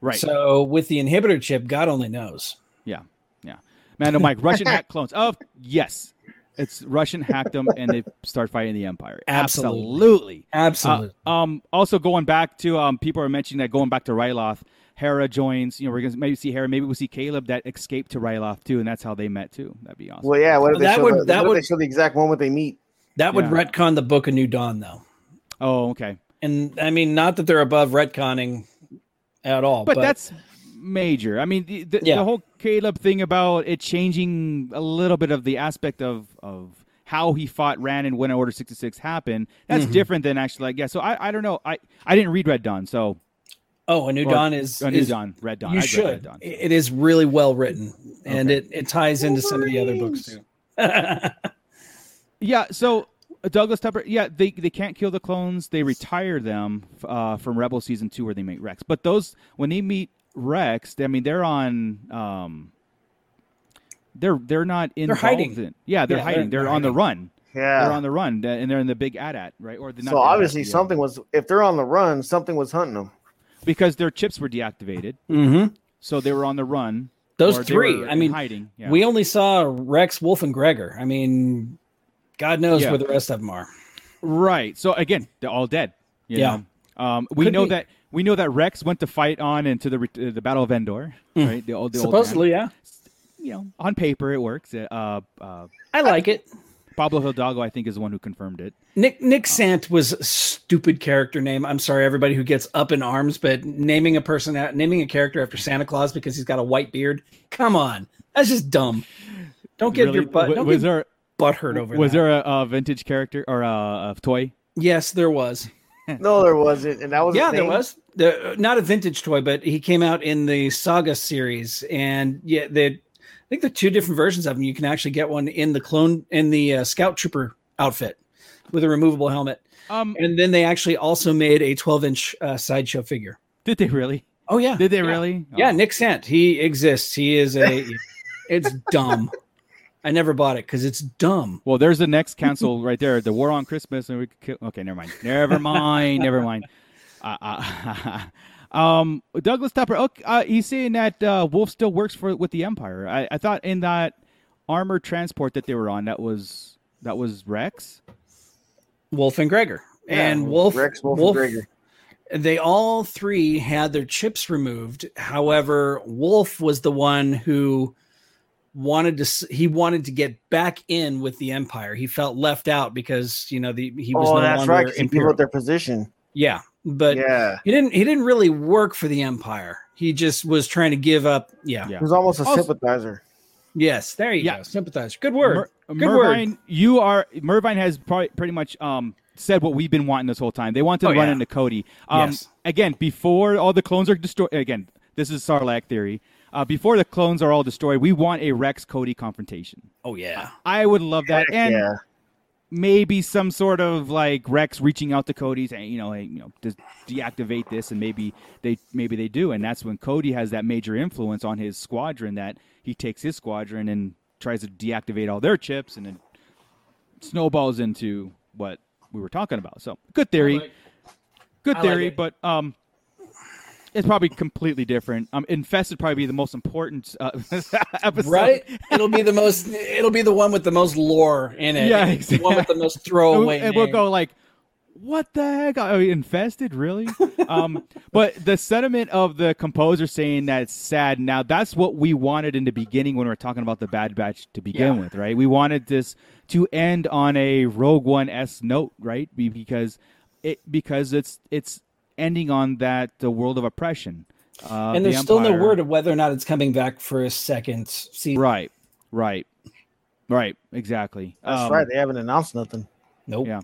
Right. So with the inhibitor chip, God only knows. Yeah. Yeah. Mando Mike, Russian hack clones. Oh, yes. It's Russian hacked them and they start fighting the Empire. Absolutely. Absolutely. Absolutely. Uh, um, also going back to um, people are mentioning that going back to Ryloth, Hera joins, you know, we're going to maybe see Hera, maybe we'll see Caleb that escaped to Ryloth too. And that's how they met too. That'd be awesome. Well, yeah. What if they, that show, would, the, that what would, if they show the exact moment they meet? That would yeah. retcon the Book of New Dawn, though. Oh, okay. And, I mean, not that they're above retconning at all. But, but... that's major. I mean, the, the, yeah. the whole Caleb thing about it changing a little bit of the aspect of, of how he fought, ran, and when Order sixty-six happened, that's mm-hmm. different than actually, like, yeah. So, I, I don't know. I, I didn't read Red Dawn, so. Oh, A New or, Dawn is. A New is, Dawn, Red Dawn. You I'd should. Red Dawn. It is really well written, okay. and it, it ties into Wolverines. Some of the other books, too. Yeah, so Douglas Tupper, yeah, they, they can't kill the clones. They retire them uh, from Rebel Season two where they meet Rex. But those, when they meet Rex, they, I mean, they're on, um, they're they're not in. They're hiding. In, yeah, they're yeah, hiding. They're, they're, they're on hiding. the run. Yeah. They're on the run, and they're in the big AT-AT, right? Or not so obviously AT-AT, something yeah. was, if they're on the run, something was hunting them. Because their chips were deactivated. Mm-hmm. So they were on the run. Those three, I mean, hiding. Yeah. We only saw Rex, Wolf, and Gregor. I mean... God knows yeah. where the rest of them are. Right. So again, they're all dead. You yeah. Know? Um, we Could know be. that we know that Rex went to fight on into the uh, the Battle of Endor. Mm. Right. The old, the supposedly, old yeah. You know, on paper it works. Uh, uh, I like I, it. Pablo Hidalgo, I think, is the one who confirmed it. Nick Nick Sant was a stupid character name. I'm sorry, everybody who gets up in arms, but naming a person, naming a character after Santa Claus because he's got a white beard. Come on, that's just dumb. Don't get really? your butt. W- don't was get, there? Butthurt over was that. there a, a vintage character or a, a toy? Yes, there was. No, there wasn't, and that was yeah, a thing. there was the, not a vintage toy, but he came out in the Saga series, and yeah, they I think there are two different versions of him. You can actually get one in the clone in the uh, Scout Trooper outfit with a removable helmet, um, and then they actually also made a twelve inch uh, sideshow figure. Did they really? Oh yeah, did they yeah. really? Yeah, oh. Nick Sant, he exists. He is a. It's dumb. I never bought it because it's dumb. Well, there's the next cancel right there. The War on Christmas. And we could kill... Okay, never mind. Never mind. never mind. Uh, uh, um, Douglas Tupper, okay, uh, he's saying that uh, Wolf still works for with the Empire. I, I thought in that armored transport that they were on, that was that was Rex? Wolf and Gregor. Yeah, and Wolf, Rex, Wolf, Wolf and Gregor. They all three had their chips removed. However, Wolf was the one who... wanted to he wanted to get back in with the Empire. He felt left out because you know the he was oh, no that's longer right, imperial. People at their position. Yeah, but yeah. he didn't he didn't really work for the Empire. He just was trying to give up. Yeah, yeah. He was almost a also, sympathizer. Yes, there you yeah. go, sympathizer. Good word. Mer- Good Mervine, word. You are Mervine has probably pretty much um said what we've been wanting this whole time. They want to oh, run yeah. into Cody. Um yes. Again, before all the clones are destroyed. Again, this is Sarlacc theory. Uh, before the clones are all destroyed, we want a Rex Cody confrontation. Oh yeah, I would love that. And yeah. maybe some sort of like Rex reaching out to Cody's and, you know, hey, you know, just deactivate this, and maybe they maybe they do, and that's when Cody has that major influence on his squadron, that he takes his squadron and tries to deactivate all their chips, and then snowballs into what we were talking about. So good theory, like, good theory, like, but um, it's probably completely different. Um, Infested probably be the most important uh, episode, right? It'll be the most. It'll be the one with the most lore in it. Yeah, exactly. The one with the most throwaway. And we'll name. Go like, what the heck? Are we Infested, really? um, but the sentiment of the composer saying that it's sad. Now, that's what we wanted in the beginning when we were talking about the Bad Batch to begin yeah. with, right? We wanted this to end on a Rogue One-esque note, right? Because it because it's it's ending on that the world of oppression. Uh, and there's the still no word of whether or not it's coming back for a second season. Right, right, right. Exactly. That's um, right. They haven't announced nothing. Nope. Yeah.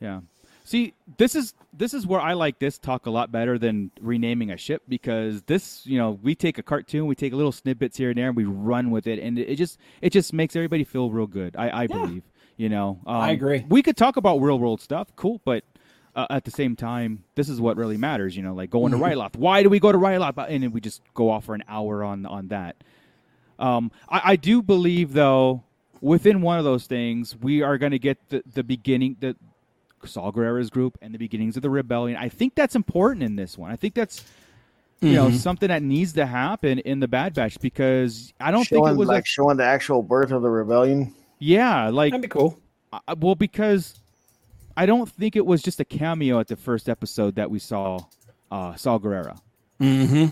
Yeah. See, this is this is where I like this talk a lot better than renaming a ship, because this, you know, we take a cartoon, we take little snippets here and there, and we run with it, and it just it just makes everybody feel real good. I, I yeah. believe, you know. Um, I agree. We could talk about real world stuff, cool, but uh, at the same time, this is what really matters, you know, like going to Ryloth. Why do we go to Ryloth? And then we just go off for an hour on on that. Um, I, I do believe though, within one of those things, we are going to get the the beginning the. Saw Gerrera's group and the beginnings of the rebellion. I think that's important in this one. I think that's you mm-hmm. know something that needs to happen in the Bad Batch, because I don't showing, think it was like, like showing the actual birth of the rebellion. Yeah, like that'd be cool. I, well, because I don't think it was just a cameo at the first episode that we saw uh, Saw Gerrera. Mm-hmm.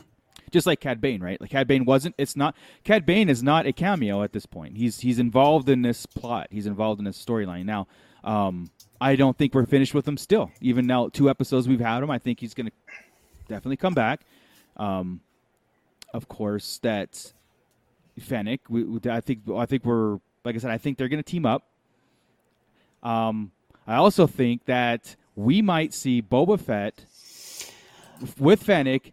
Just like Cad Bane, right? Like Cad Bane wasn't. It's not. Cad Bane is not a cameo at this point. He's he's involved in this plot. He's involved in this storyline now. Um, I don't think we're finished with him still. Even now, two episodes we've had him, I think he's going to definitely come back. Um, of course, that Fennec. We, we, I think. I think we're like I said. I think they're going to team up. Um, I also think that we might see Boba Fett with Fennec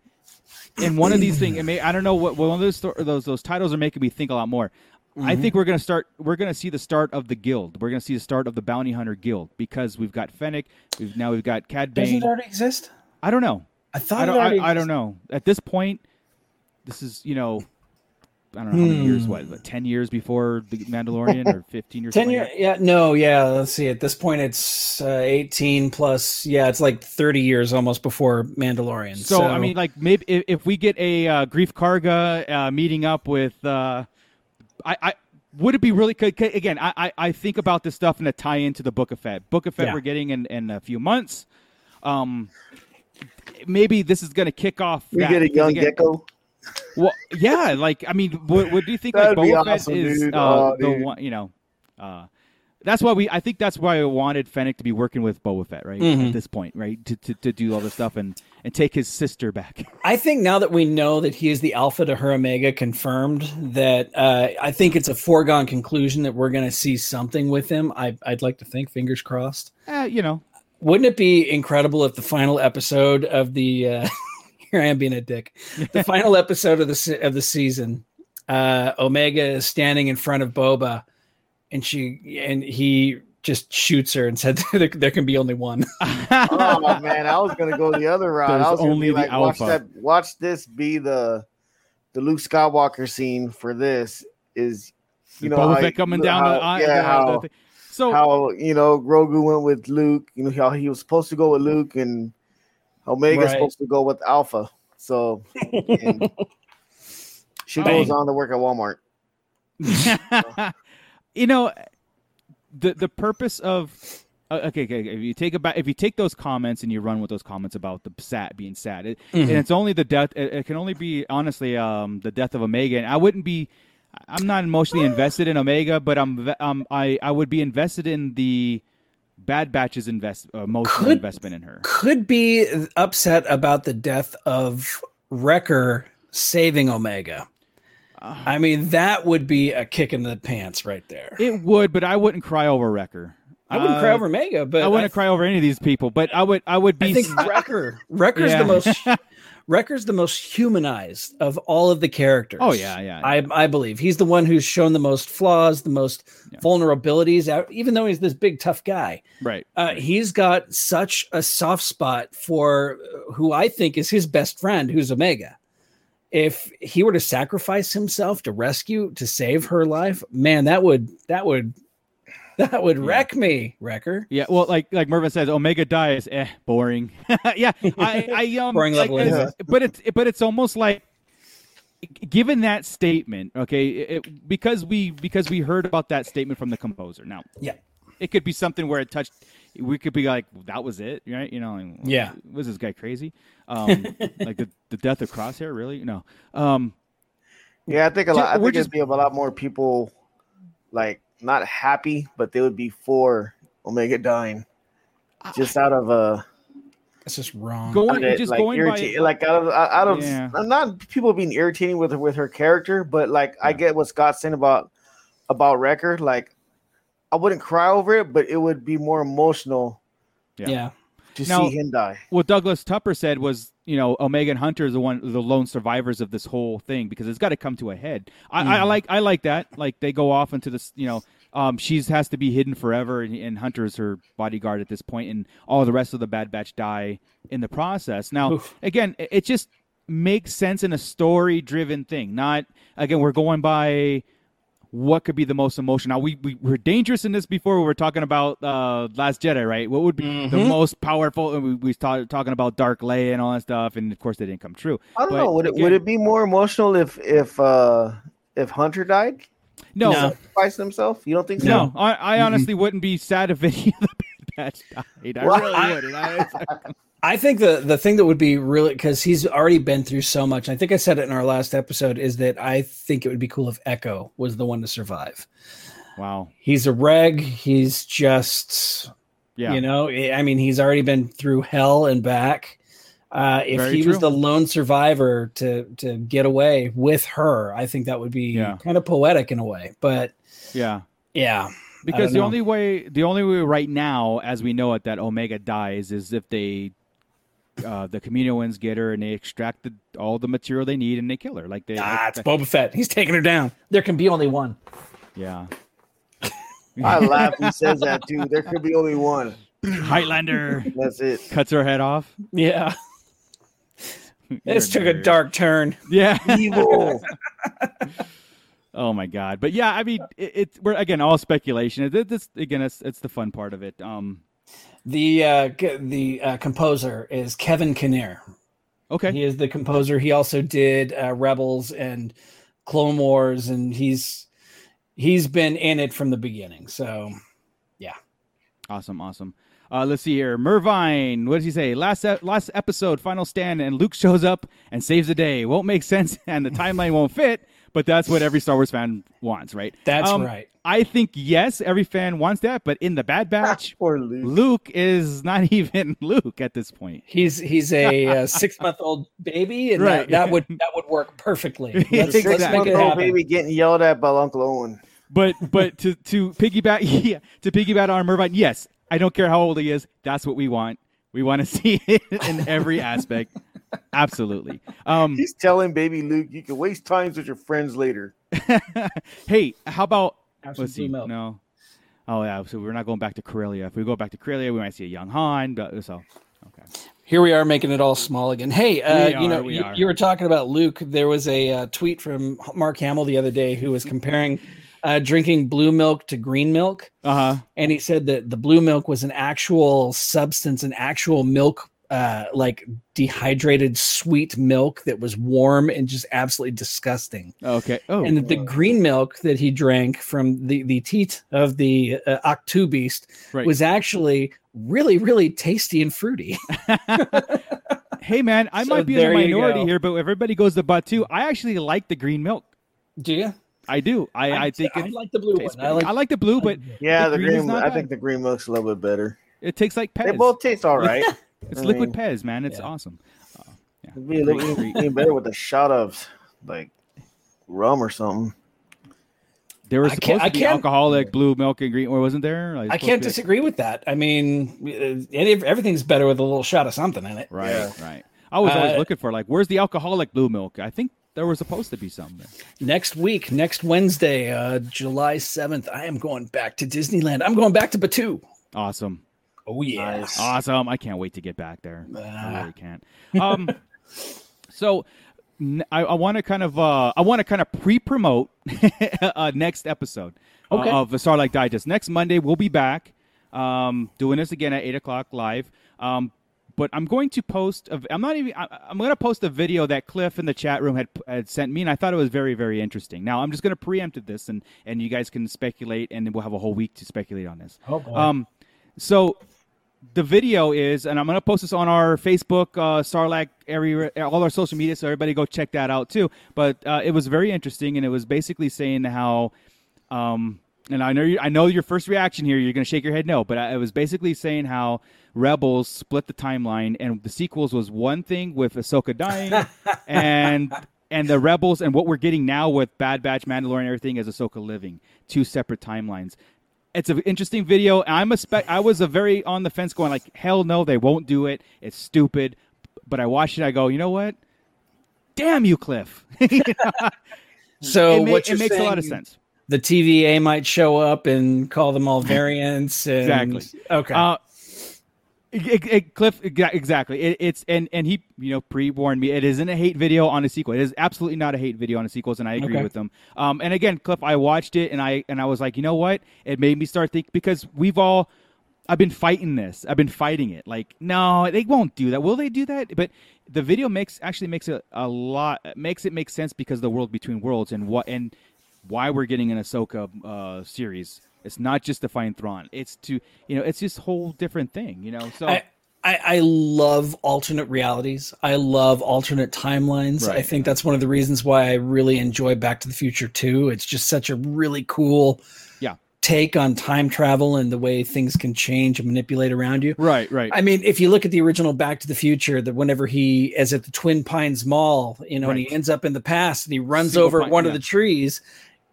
in one of these things. It may, I don't know what one of those those those titles are making me think a lot more. Mm-hmm. I think we're going to start. We're going to see the start of the guild. We're going to see the start of the Bounty Hunter guild, because we've got Fennec. We've, now we've got Cad Bane. Does it already exist? I don't know. I thought I don't, it already. I, I don't know. At this point, this is you know, I don't know how many hmm. years. What, like ten years before the Mandalorian, or fifteen years? ten years. Yeah. No. Yeah. Let's see. At this point, it's uh, eighteen plus. Yeah, it's like thirty years almost before Mandalorian. So, so. I mean, like maybe if, if we get a uh, Grief Karga uh, meeting up with. Uh, I, I would it be really good again. I, I, I think about this stuff in a tie into the Book of Fett. Book of Fett yeah. we're getting in, in a few months. Um, maybe this is going to kick off. We that, get a young again, gecko. Well, yeah, like I mean, what, what do you think? Like Boba Fett awesome, is uh, oh, the one, you know. Uh, that's why we. I think that's why I wanted Fennec to be working with Boba Fett, right? Mm-hmm. At this point, right, to, to to do all this stuff and and take his sister back. I think now that we know that he is the Alpha to her Omega, confirmed that. Uh, I think it's a foregone conclusion that we're going to see something with him. I I'd like to think, fingers crossed. Uh, you know, wouldn't it be incredible if the final episode of the uh, here I am being a dick, the final episode of the of the season, uh, Omega is standing in front of Boba. And she and he just shoots her and said, there, there can be only one. Oh man, I was gonna go the other route. There's I was only gonna be like, watch that, watch this be the the Luke Skywalker scene for this is you know how, coming down how, the aisle. Yeah, how, the so how you know Grogu went with Luke. You know how he was supposed to go with Luke, and Omega's right. supposed to go with Alpha. So and she Bang. goes on to work at Walmart. So, you know, the the purpose of okay, okay, if you take about if you take those comments and you run with those comments about the sad being sad, it, mm-hmm. and it's only the death. It, it can only be honestly um, the death of Omega. And I wouldn't be, I'm not emotionally invested in Omega, but I'm um I, I would be invested in the Bad Batch's invest uh, emotional could, investment in her. Could be upset about the death of Wrecker saving Omega. I mean, that would be a kick in the pants right there. It would, but I wouldn't cry over Wrecker. I wouldn't uh, cry over Mega, but I wouldn't I th- cry over any of these people. But I would, I would be. I think Wrecker. Wrecker's yeah. the most. Wrecker's the most humanized of all of the characters. Oh yeah, yeah. yeah. I, I believe he's the one who's shown the most flaws, the most yeah. vulnerabilities. Even though he's this big tough guy, right? Uh, he's got such a soft spot for who I think is his best friend, who's Omega. If he were to sacrifice himself to rescue, to save her life, man, that would that would. That would wreck yeah. me, Wrecker. Yeah, well, like like Mervine says, Omega dies. Eh, boring. yeah, I, I um, boring like, level. Yeah. But it's but it's almost like, given that statement, okay, it, because we because we heard about that statement from the composer. Now, yeah, it could be something where it touched. We could be like, that was it, right? You know, like, yeah, was this guy crazy? Um, like the, the death of Crosshair, really? No. Um, yeah, I think a lot. I think just, it'd be a lot more people, like. Not happy, but they would be for Omega dying, just out of a. That's just wrong. Going, it, just like, going irrita- by, like out of out of. Yeah. I'm not people being irritating with with her character, but like yeah. I get what Scott's saying about about Wrecker. Like, I wouldn't cry over it, but it would be more emotional. Yeah. yeah. To now, see him die. What Douglas Tupper said was, you know, Omega and Hunter is the one, the lone survivors of this whole thing because it's got to come to a head. I, mm. I, I like, I like that. Like they go off into this, you know, um, she's has to be hidden forever, and, and Hunter is her bodyguard at this point, and all the rest of the Bad Batch die in the process. Now, Oof. again, it, it just makes sense in a story-driven thing. Not again, we're going by. What could be the most emotional? Now, we, we were dangerous in this before. We were talking about uh, Last Jedi, right? What would be mm-hmm. the most powerful? And we, we started talking about Dark Leia and all that stuff, and of course, they didn't come true. I don't but, know. Would it again, would it be more emotional if if uh, if Hunter died? No, sacrificed himself. You don't think so? No, I, I honestly mm-hmm. wouldn't be sad if any of the Bad Batch died. I well, really I, wouldn't. I, I think the, the thing that would be really, because he's already been through so much, I think I said it in our last episode, is that I think it would be cool if Echo was the one to survive. Wow. He's a reg. He's just, yeah. you know, I mean, he's already been through hell and back. Uh, if Very he true. was the lone survivor to, to get away with her, I think that would be yeah. kind of poetic in a way. But yeah. Yeah. Because the know. only way, the only way right now, as we know it, that Omega dies is if they, Uh, the Kaminoans get her, and they extract the, all the material they need, and they kill her. Like they, ah, like, it's Boba Fett. He's taking her down. There can be only one. Yeah. I laugh. He says that too. There could be only one. Highlander. That's it. Cuts her head off. Yeah. This took a dark turn. Yeah. Evil. Oh my God. But yeah, I mean, it, it's we're again all speculation. It, this again, it's, it's the fun part of it. Um. The uh, the uh, composer is Kevin Kenner. Okay, he is the composer. He also did uh, Rebels and Clone Wars, and he's he's been in it from the beginning. So, yeah, awesome, awesome. Uh, let's see here, Mervine. What does he say? Last e- last episode, final stand, and Luke shows up and saves the day. Won't make sense, and the timeline won't fit. But that's what every Star Wars fan wants, right? That's um, right. I think, yes, every fan wants that, but in the Bad Batch, Luke. Luke is not even Luke at this point. He's he's a uh, six-month-old baby, and right. that, that would that would work perfectly. Let's, yeah, exactly. let's make it happen. Baby getting yelled at by Uncle Owen. But but to to piggyback yeah, to piggyback on Mervine, yes, I don't care how old he is. That's what we want. We want to see it in every aspect. Absolutely. Um, He's telling baby Luke, you can waste times with your friends later. Hey, how about? Let's see. No. Oh yeah. So we're not going back to Corellia. If we go back to Corellia, we might see a young Han. But, so okay. Here we are making it all small again. Hey, uh, are, you know, we you, you were talking about Luke. There was a uh, tweet from Mark Hamill the other day who was comparing uh, drinking blue milk to green milk. Uh huh. And he said that the blue milk was an actual substance, an actual milk. Uh, like dehydrated sweet milk that was warm and just absolutely disgusting. Okay. Oh, and the wow. green milk that he drank from the, the teat of the uh, Octu Beast right. was actually really, really tasty and fruity. Hey, man, I so might be in the minority here, but everybody goes to Batuu. I actually like the green milk. Do you? I do. I, I, I think I like the blue one. I like, I like the blue, but yeah, the, the green. green I bad. think the green milk's a little bit better. It tastes like Pez. They both taste all right. It's I liquid mean, Pez, man. It's yeah. awesome. Uh, yeah. It'd be a little even better with a shot of like rum or something. There was supposed to be alcoholic blue milk and green, or wasn't there? Like, I can't disagree with that. I mean, everything's better with a little shot of something in it. Right, yeah. right. I was always uh, looking for, like, where's the alcoholic blue milk? I think there was supposed to be something there. Next week, next Wednesday, uh, July seventh, I am going back to Disneyland. I'm going back to Batuu. Awesome. Oh, yeah. Nice. Awesome. I can't wait to get back there. Ah. I really can't. Um, so I, I want to kind of uh, I want to kind of pre-promote uh, next episode okay. uh, of the Starlight Digest. Next Monday, we'll be back um, doing this again at eight o'clock live. Um, But I'm going to post. A, I'm not even. I'm going to post a video that Cliff in the chat room had had sent me, and I thought it was very, very interesting. Now I'm just going to preempt this, and and you guys can speculate, and we'll have a whole week to speculate on this. Oh boy. Um, so the video is, and I'm going to post this on our Facebook, uh, Starlac, every all our social media, so everybody go check that out too. But uh, it was very interesting, and it was basically saying how, um, and I know you, I know your first reaction here, you're going to shake your head no, but I, it was basically saying how Rebels split the timeline, and the sequels was one thing with Ahsoka dying and and the Rebels, and what we're getting now with Bad Batch, Mandalorian, everything is Ahsoka living, two separate timelines. It's an interesting video. I'm a spe- I was a very on the fence going like, hell no, they won't do it. It's stupid. But I watched it. I go, you know what? Damn you, Cliff. you know? So it, ma- what you're it makes saying- a lot of sense. The T V A might show up and call them all variants. And... Exactly. Okay. Uh, it, it, Cliff, exactly. It, it's and, and he, you know, pre-warned me. It isn't a hate video on a sequel. It is absolutely not a hate video on a sequel, and I agree okay. with them. Um, and again, Cliff, I watched it, and I and I was like, you know what? It made me start thinking, because we've all, I've been fighting this. I've been fighting it. Like, no, they won't do that. Will they do that? But the video makes actually makes it a lot makes it make sense because of the world between worlds and what and. Why we're getting an Ahsoka uh, series. It's not just to find Thrawn. It's to, you know, it's this whole different thing, you know? So I, I, I love alternate realities. I love alternate timelines. Right. I think that's one of the reasons why I really enjoy Back to the Future too. It's just such a really cool yeah. take on time travel and the way things can change and manipulate around you. Right, right. I mean, if you look at the original Back to the Future, that whenever he is at the Twin Pines Mall, you know, right. and he ends up in the past and he runs Single over pine, one yeah. of the trees.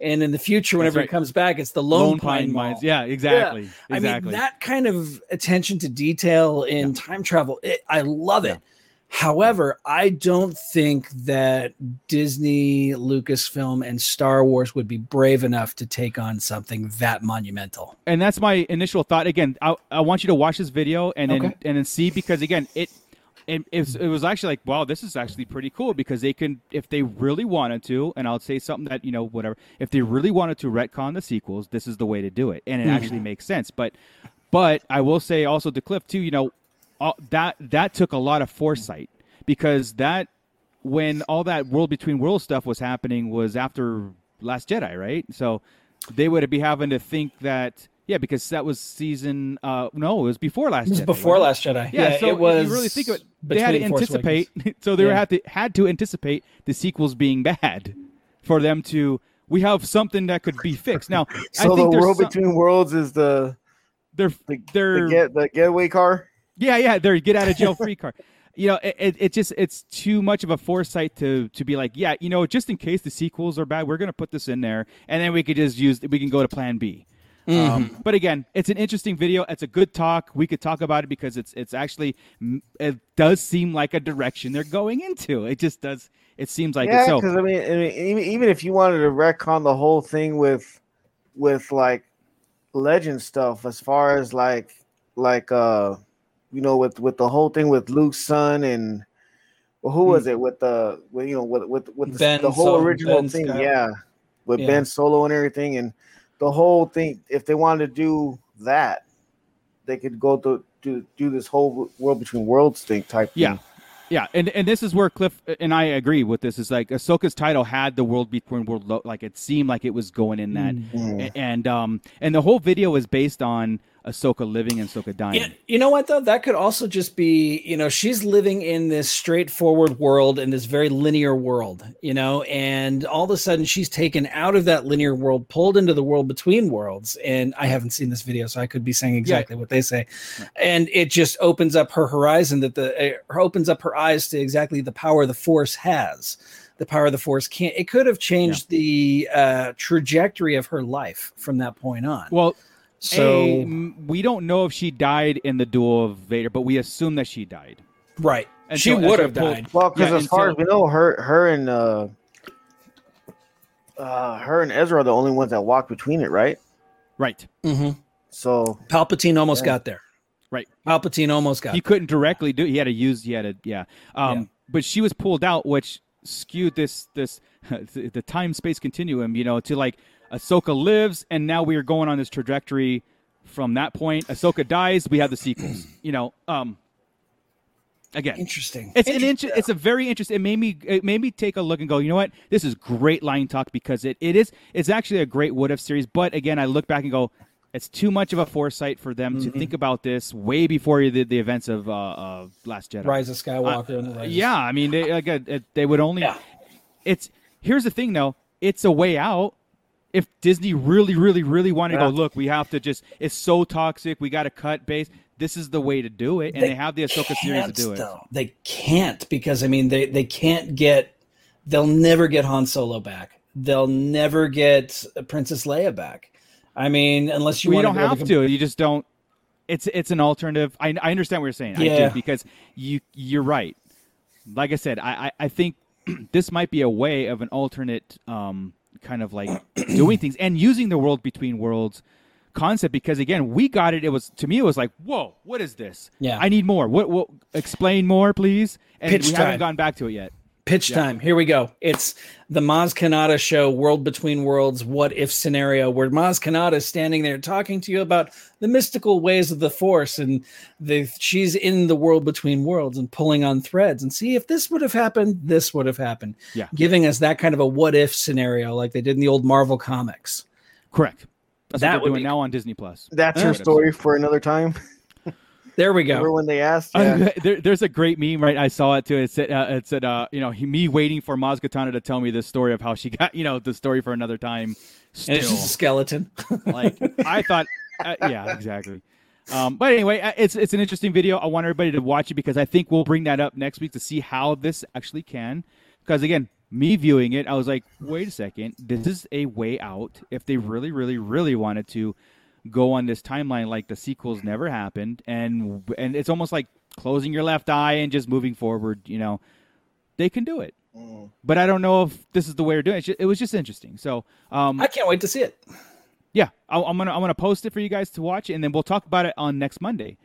And in the future, whenever right. it comes back, it's the Lone, Lone Pine, Pine Mines. Yeah, exactly. Yeah. I exactly. mean, that kind of attention to detail in yeah. time travel, it, I love it. Yeah. However, I don't think that Disney, Lucasfilm, and Star Wars would be brave enough to take on something that monumental. And that's my initial thought. Again, I, I want you to watch this video and then okay. and then see, because again, it. And it, it was actually like, wow, this is actually pretty cool, because they can, if they really wanted to, and I'll say something that, you know, whatever, if they really wanted to retcon the sequels, this is the way to do it. And it mm-hmm. actually makes sense. But but I will say also to Cliff, too, you know, all, that that took a lot of foresight, because that, when all that World Between Worlds stuff was happening, was after Last Jedi, right? So they would be having to think that... Yeah, because that was season. Uh, no, it was before Last Jedi. It was Jedi, before right? Last Jedi. Yeah, yeah, so it was. If you really think of it, they had to anticipate. So they yeah. had to had to anticipate the sequels being bad, for them to. We have something that could be fixed now. So I think the World some, Between Worlds is the. They're the, they're the, get, the getaway car. Yeah, yeah, they're get out of jail free car. You know, it, it it just it's too much of a foresight to to be like, yeah, you know, just in case the sequels are bad, we're gonna put this in there, and then we could just use we can go to Plan B. Mm-hmm. Um, but again, it's an interesting video. It's a good talk. We could talk about it because it's it's actually it does seem like a direction they're going into. It just does. It seems like yeah. Because so. I, mean, I mean, even even if you wanted to retcon the whole thing with with like legend stuff, as far as like like uh you know with, with the whole thing with Luke's son and well, who was mm-hmm. it with the with, you know with with, with the, the whole Solo, original Ben's thing, guy. yeah, with yeah. Ben Solo and everything and. The whole thing, if they wanted to do that, they could go to do, do this whole World Between Worlds thing type yeah. thing. Yeah, yeah. And and this is where Cliff and I agree with this. Is like Ahsoka's title had the World Between Worlds, like it seemed like it was going in that. Mm-hmm. And, and, um, and the whole video is based on Ahsoka living and Ahsoka dying. Yeah, you know what, though? That could also just be, you know, she's living in this straightforward world, in this very linear world, you know, and all of a sudden she's taken out of that linear world, pulled into the World Between Worlds. And I haven't seen this video, so I could be saying exactly yeah. what they say. Right. And it just opens up her horizon, that the, it opens up her eyes to exactly the power the Force has. The power of the Force can't, it could have changed yeah. the uh, trajectory of her life from that point on. Well, So a, we don't know if she died in the duel of Vader, but we assume that she died. Right. She would have died. Well, because yeah, as far as we know, her, her and uh, uh, her and Ezra are the only ones that walk between it, right? Right. Mm-hmm. So Palpatine almost yeah. got there. Right. Palpatine almost got. He there. couldn't directly do. He had to use. He had to. Yeah. Um. Yeah. But she was pulled out, which skewed this this the time space continuum. You know, to like Ahsoka lives, and now we are going on this trajectory. From that point, Ahsoka dies. We have the sequels. You know. Um. Again, interesting. It's an inter- It's a very interesting. It made me. It made me take a look and go. You know what? This is great line talk because it, it is. It's actually a great would have series. But again, I look back and go, it's too much of a foresight for them mm-hmm. to think about this way before the, the events of uh, uh, Last Jedi, Rise of Skywalker. Uh, and Rise yeah, I mean, they like, uh, they would only. Yeah. It's here's the thing though. It's a way out. If Disney really, really, really wanted yeah. to go, look, we have to just. It's so toxic. We got to cut base. This is the way to do it, and they, they have the Ahsoka series to do it. Though. They can't because, I mean, they, they can't get – they'll never get Han Solo back. They'll never get Princess Leia back. I mean, unless you well, want to – You don't have to. You just don't – it's it's an alternative. I I understand what you're saying. Yeah. I do because you, you're right. Like I said, I, I, I think this might be a way of an alternate um, kind of like doing things and using the world between worlds – concept because again we got it it was to me it was like whoa what is this yeah I need more what what explain more please and pitch we time. Haven't gone back to it yet pitch yeah. time here we go it's the Maz Kanata show World Between Worlds what if scenario where Maz Kanata is standing there talking to you about the mystical ways of the Force and the she's in the world between worlds and pulling on threads and see if this would have happened this would have happened yeah giving us that kind of a what if scenario like they did in the old Marvel comics correct. That's that what we're doing be... now on Disney Plus. That's your story for another time. There we go. Remember when they asked? Yeah. Uh, there, there's a great meme, right? I saw it too. It said, uh, "It said, uh, you know, he, me waiting for Maz Kanata to tell me this story of how she got, you know, the story for another time." Still. And it's just a skeleton. Like I thought, uh, yeah, exactly. Um, but anyway, it's it's an interesting video. I want everybody to watch it because I think we'll bring that up next week to see how this actually can. Because again. Me viewing it, I was like, wait a second, this is a way out. If they really, really, really wanted to go on this timeline, like the sequels never happened, and and it's almost like closing your left eye and just moving forward, you know, they can do it. Mm. But I don't know if this is the way we're doing it. It was just interesting. So um, I can't wait to see it. Yeah, I, I'm gonna I'm gonna post it for you guys to watch, and then we'll talk about it on next Monday.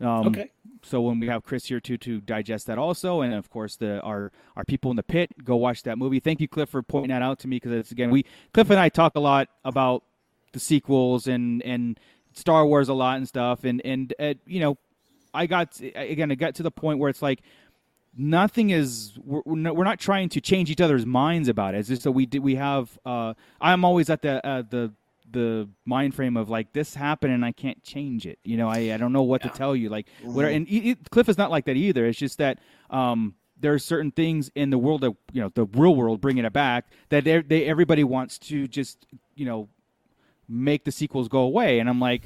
Um, okay. So when we have Chris here too to digest that also, and of course the our our people in the pit go watch that movie. Thank you, Cliff, for pointing that out to me because it's again we Cliff and I talk a lot about the sequels and, and Star Wars a lot and stuff, and and uh, you know I got again I got to the point where it's like nothing is we're, we're not trying to change each other's minds about it. It's just so we we have uh, I'm always at the uh, the. the mind frame of like this happened and I can't change it. You know, I, I don't know what yeah. to tell you. Like mm-hmm. what, and it, it, Cliff is not like that either. It's just that um, there are certain things in the world that, you know, the real world bringing it back that they, they, everybody wants to just, you know, make the sequels go away. And I'm like,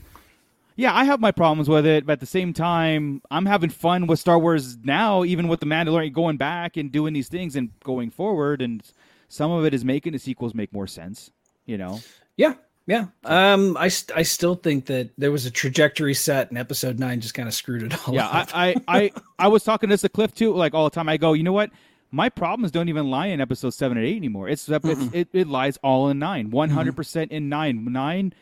yeah, I have my problems with it. But at the same time, I'm having fun with Star Wars now, even with the Mandalorian going back and doing these things and going forward. And some of it is making the sequels make more sense, you know? Yeah. Yeah, um, I, st- I still think that there was a trajectory set, and episode nine just kind of screwed it all yeah, up. Yeah, I, I, I, I was talking to this to Cliff, too, like all the time. I go, you know what? My problems don't even lie in episode seven and eight anymore. It's, it's mm-hmm. it, it lies all in nine, one hundred percent mm-hmm. in nine. Nine,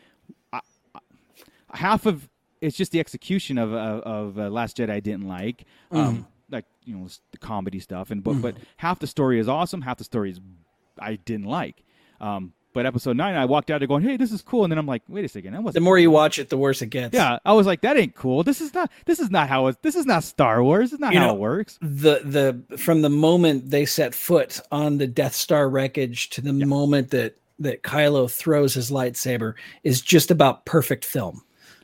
I, I, half of it's just the execution of of, of uh, Last Jedi I didn't like, mm-hmm. um, like, you know, the comedy stuff. And But, mm-hmm. but half the story is awesome, half the story is I didn't like. Um But episode nine, I walked out there going, "Hey, this is cool," and then I'm like, "Wait a second, that wasn't." The more you watch it, the worse it gets. Yeah, I was like, "That ain't cool. This is not. This is not how. It's, this is not Star Wars. This is not you how know, it works." The the from the moment they set foot on the Death Star wreckage to the yeah. moment that that Kylo throws his lightsaber is just about perfect film.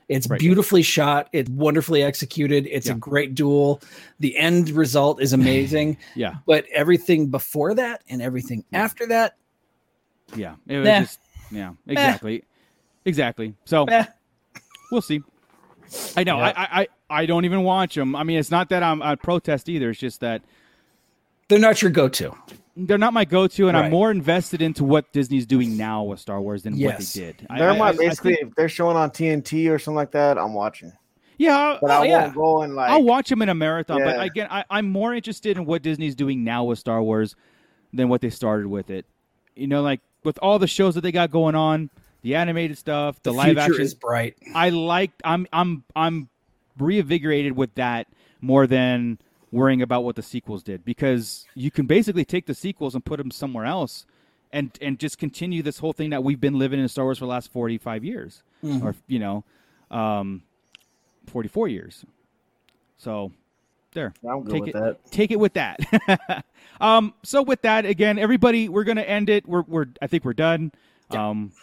It's right. beautifully shot. It's wonderfully executed. It's yeah. a great duel. The end result is amazing. yeah, but everything before that and everything yeah. after that. Yeah, it was nah. just, yeah, exactly, nah. exactly. So nah. we'll see. I know, yeah. I, I, I don't even watch them. I mean, it's not that I'm I protest either. It's just that they're not your go-to. They're not my go-to, and right. I'm more invested into what Disney's doing now with Star Wars than yes. what they did. They're I, my I, basically I think, if they're showing on T N T or something like that, I'm watching. Yeah, but oh, I won't yeah. go and like. I'll watch them in a marathon. Yeah. But again, I, I'm more interested in what Disney's doing now with Star Wars than what they started with it. You know, like with all the shows that they got going on, the animated stuff, the, the live action is bright. I like. I'm. I'm. I'm reinvigorated with that more than worrying about what the sequels did, because you can basically take the sequels and put them somewhere else, and and just continue this whole thing that we've been living in Star Wars for the last forty-five years, mm-hmm. or you know, um, forty-four years. So there, I'll go take with it. That. Take it with that. um, so with that, again, everybody, we're gonna end it. We're we're I think we're done. Yeah. Um,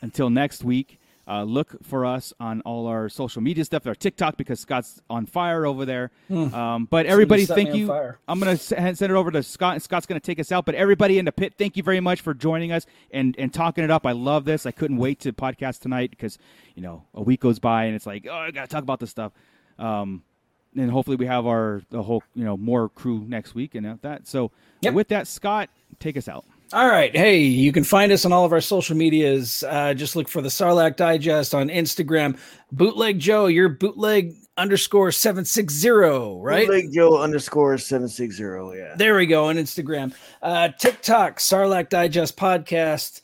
until next week. Uh, look for us on all our social media stuff, our TikTok, because Scott's on fire over there. Mm. Um, but everybody, thank you. I'm going to send it over to Scott, and Scott's going to take us out. But everybody in the pit, thank you very much for joining us and, and talking it up. I love this. I couldn't wait to podcast tonight because, you know, a week goes by and it's like, oh, I got to talk about this stuff. Um, and hopefully we have our the whole, you know, more crew next week and that. So yep. With that, Scott, take us out. All right. Hey, you can find us on all of our social medias. Uh, just look for the Sarlacc Digest on Instagram. Bootleg Joe, your bootleg underscore seven sixty, right? Bootleg Joe underscore seven sixty, yeah. There we go, on Instagram. Uh, TikTok, Sarlacc Digest Podcast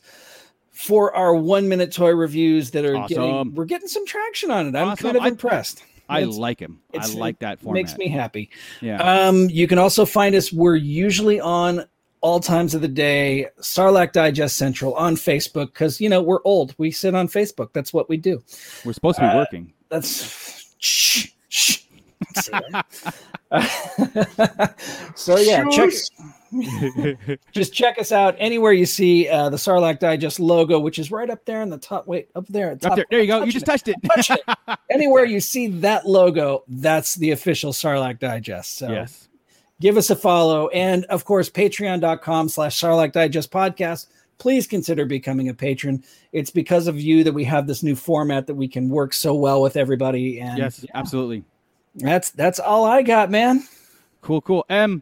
for our one-minute toy reviews that are awesome. getting, we're getting some traction on it. I'm awesome. kind of I, impressed. I it's, like him. I like that format. It makes me happy. Yeah. Um, you can also find us, we're usually on all times of the day, Sarlacc Digest Central on Facebook, because, you know, we're old. We sit on Facebook. That's what we do. We're supposed to be uh, working. That's... Shh, shh. So, yeah, check, just check us out anywhere you see uh, the Sarlacc Digest logo, which is right up there in the top. Wait, up there. Top, up there. There you go. You just it. touched it. Touch it. Anywhere you see that logo, that's the official Sarlacc Digest. So. Yes. Give us a follow. And, of course, patreon.com slash Sarlacc Digest Podcast. Please consider becoming a patron. It's because of you that we have this new format that we can work so well with everybody. And yes, yeah, absolutely. That's that's all I got, man. Cool, cool. Um,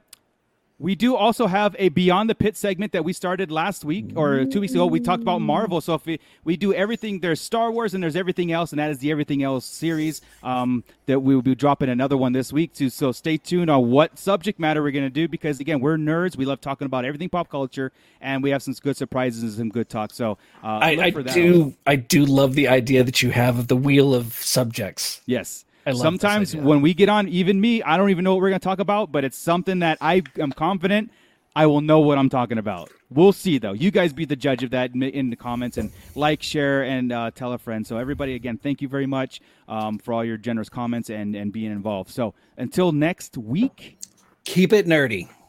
we do also have a Beyond the Pit segment that we started last week or two weeks ago. We talked about Marvel. So if we, we do everything, there's Star Wars and there's everything else, and that is the Everything Else series um, that we will be dropping another one this week too. So stay tuned on what subject matter we're going to do, because, again, we're nerds. We love talking about everything pop culture, and we have some good surprises and some good talk. So uh, I, I do one. I do love the idea that you have of the wheel of subjects. Yes. Sometimes when we get on, even me, I don't even know what we're going to talk about, but it's something that I am confident I will know what I'm talking about. We'll see, though. You guys be the judge of that in the comments, and like, share, and uh, tell a friend. So everybody, again, thank you very much um, for all your generous comments and, and being involved. So until next week, keep it nerdy.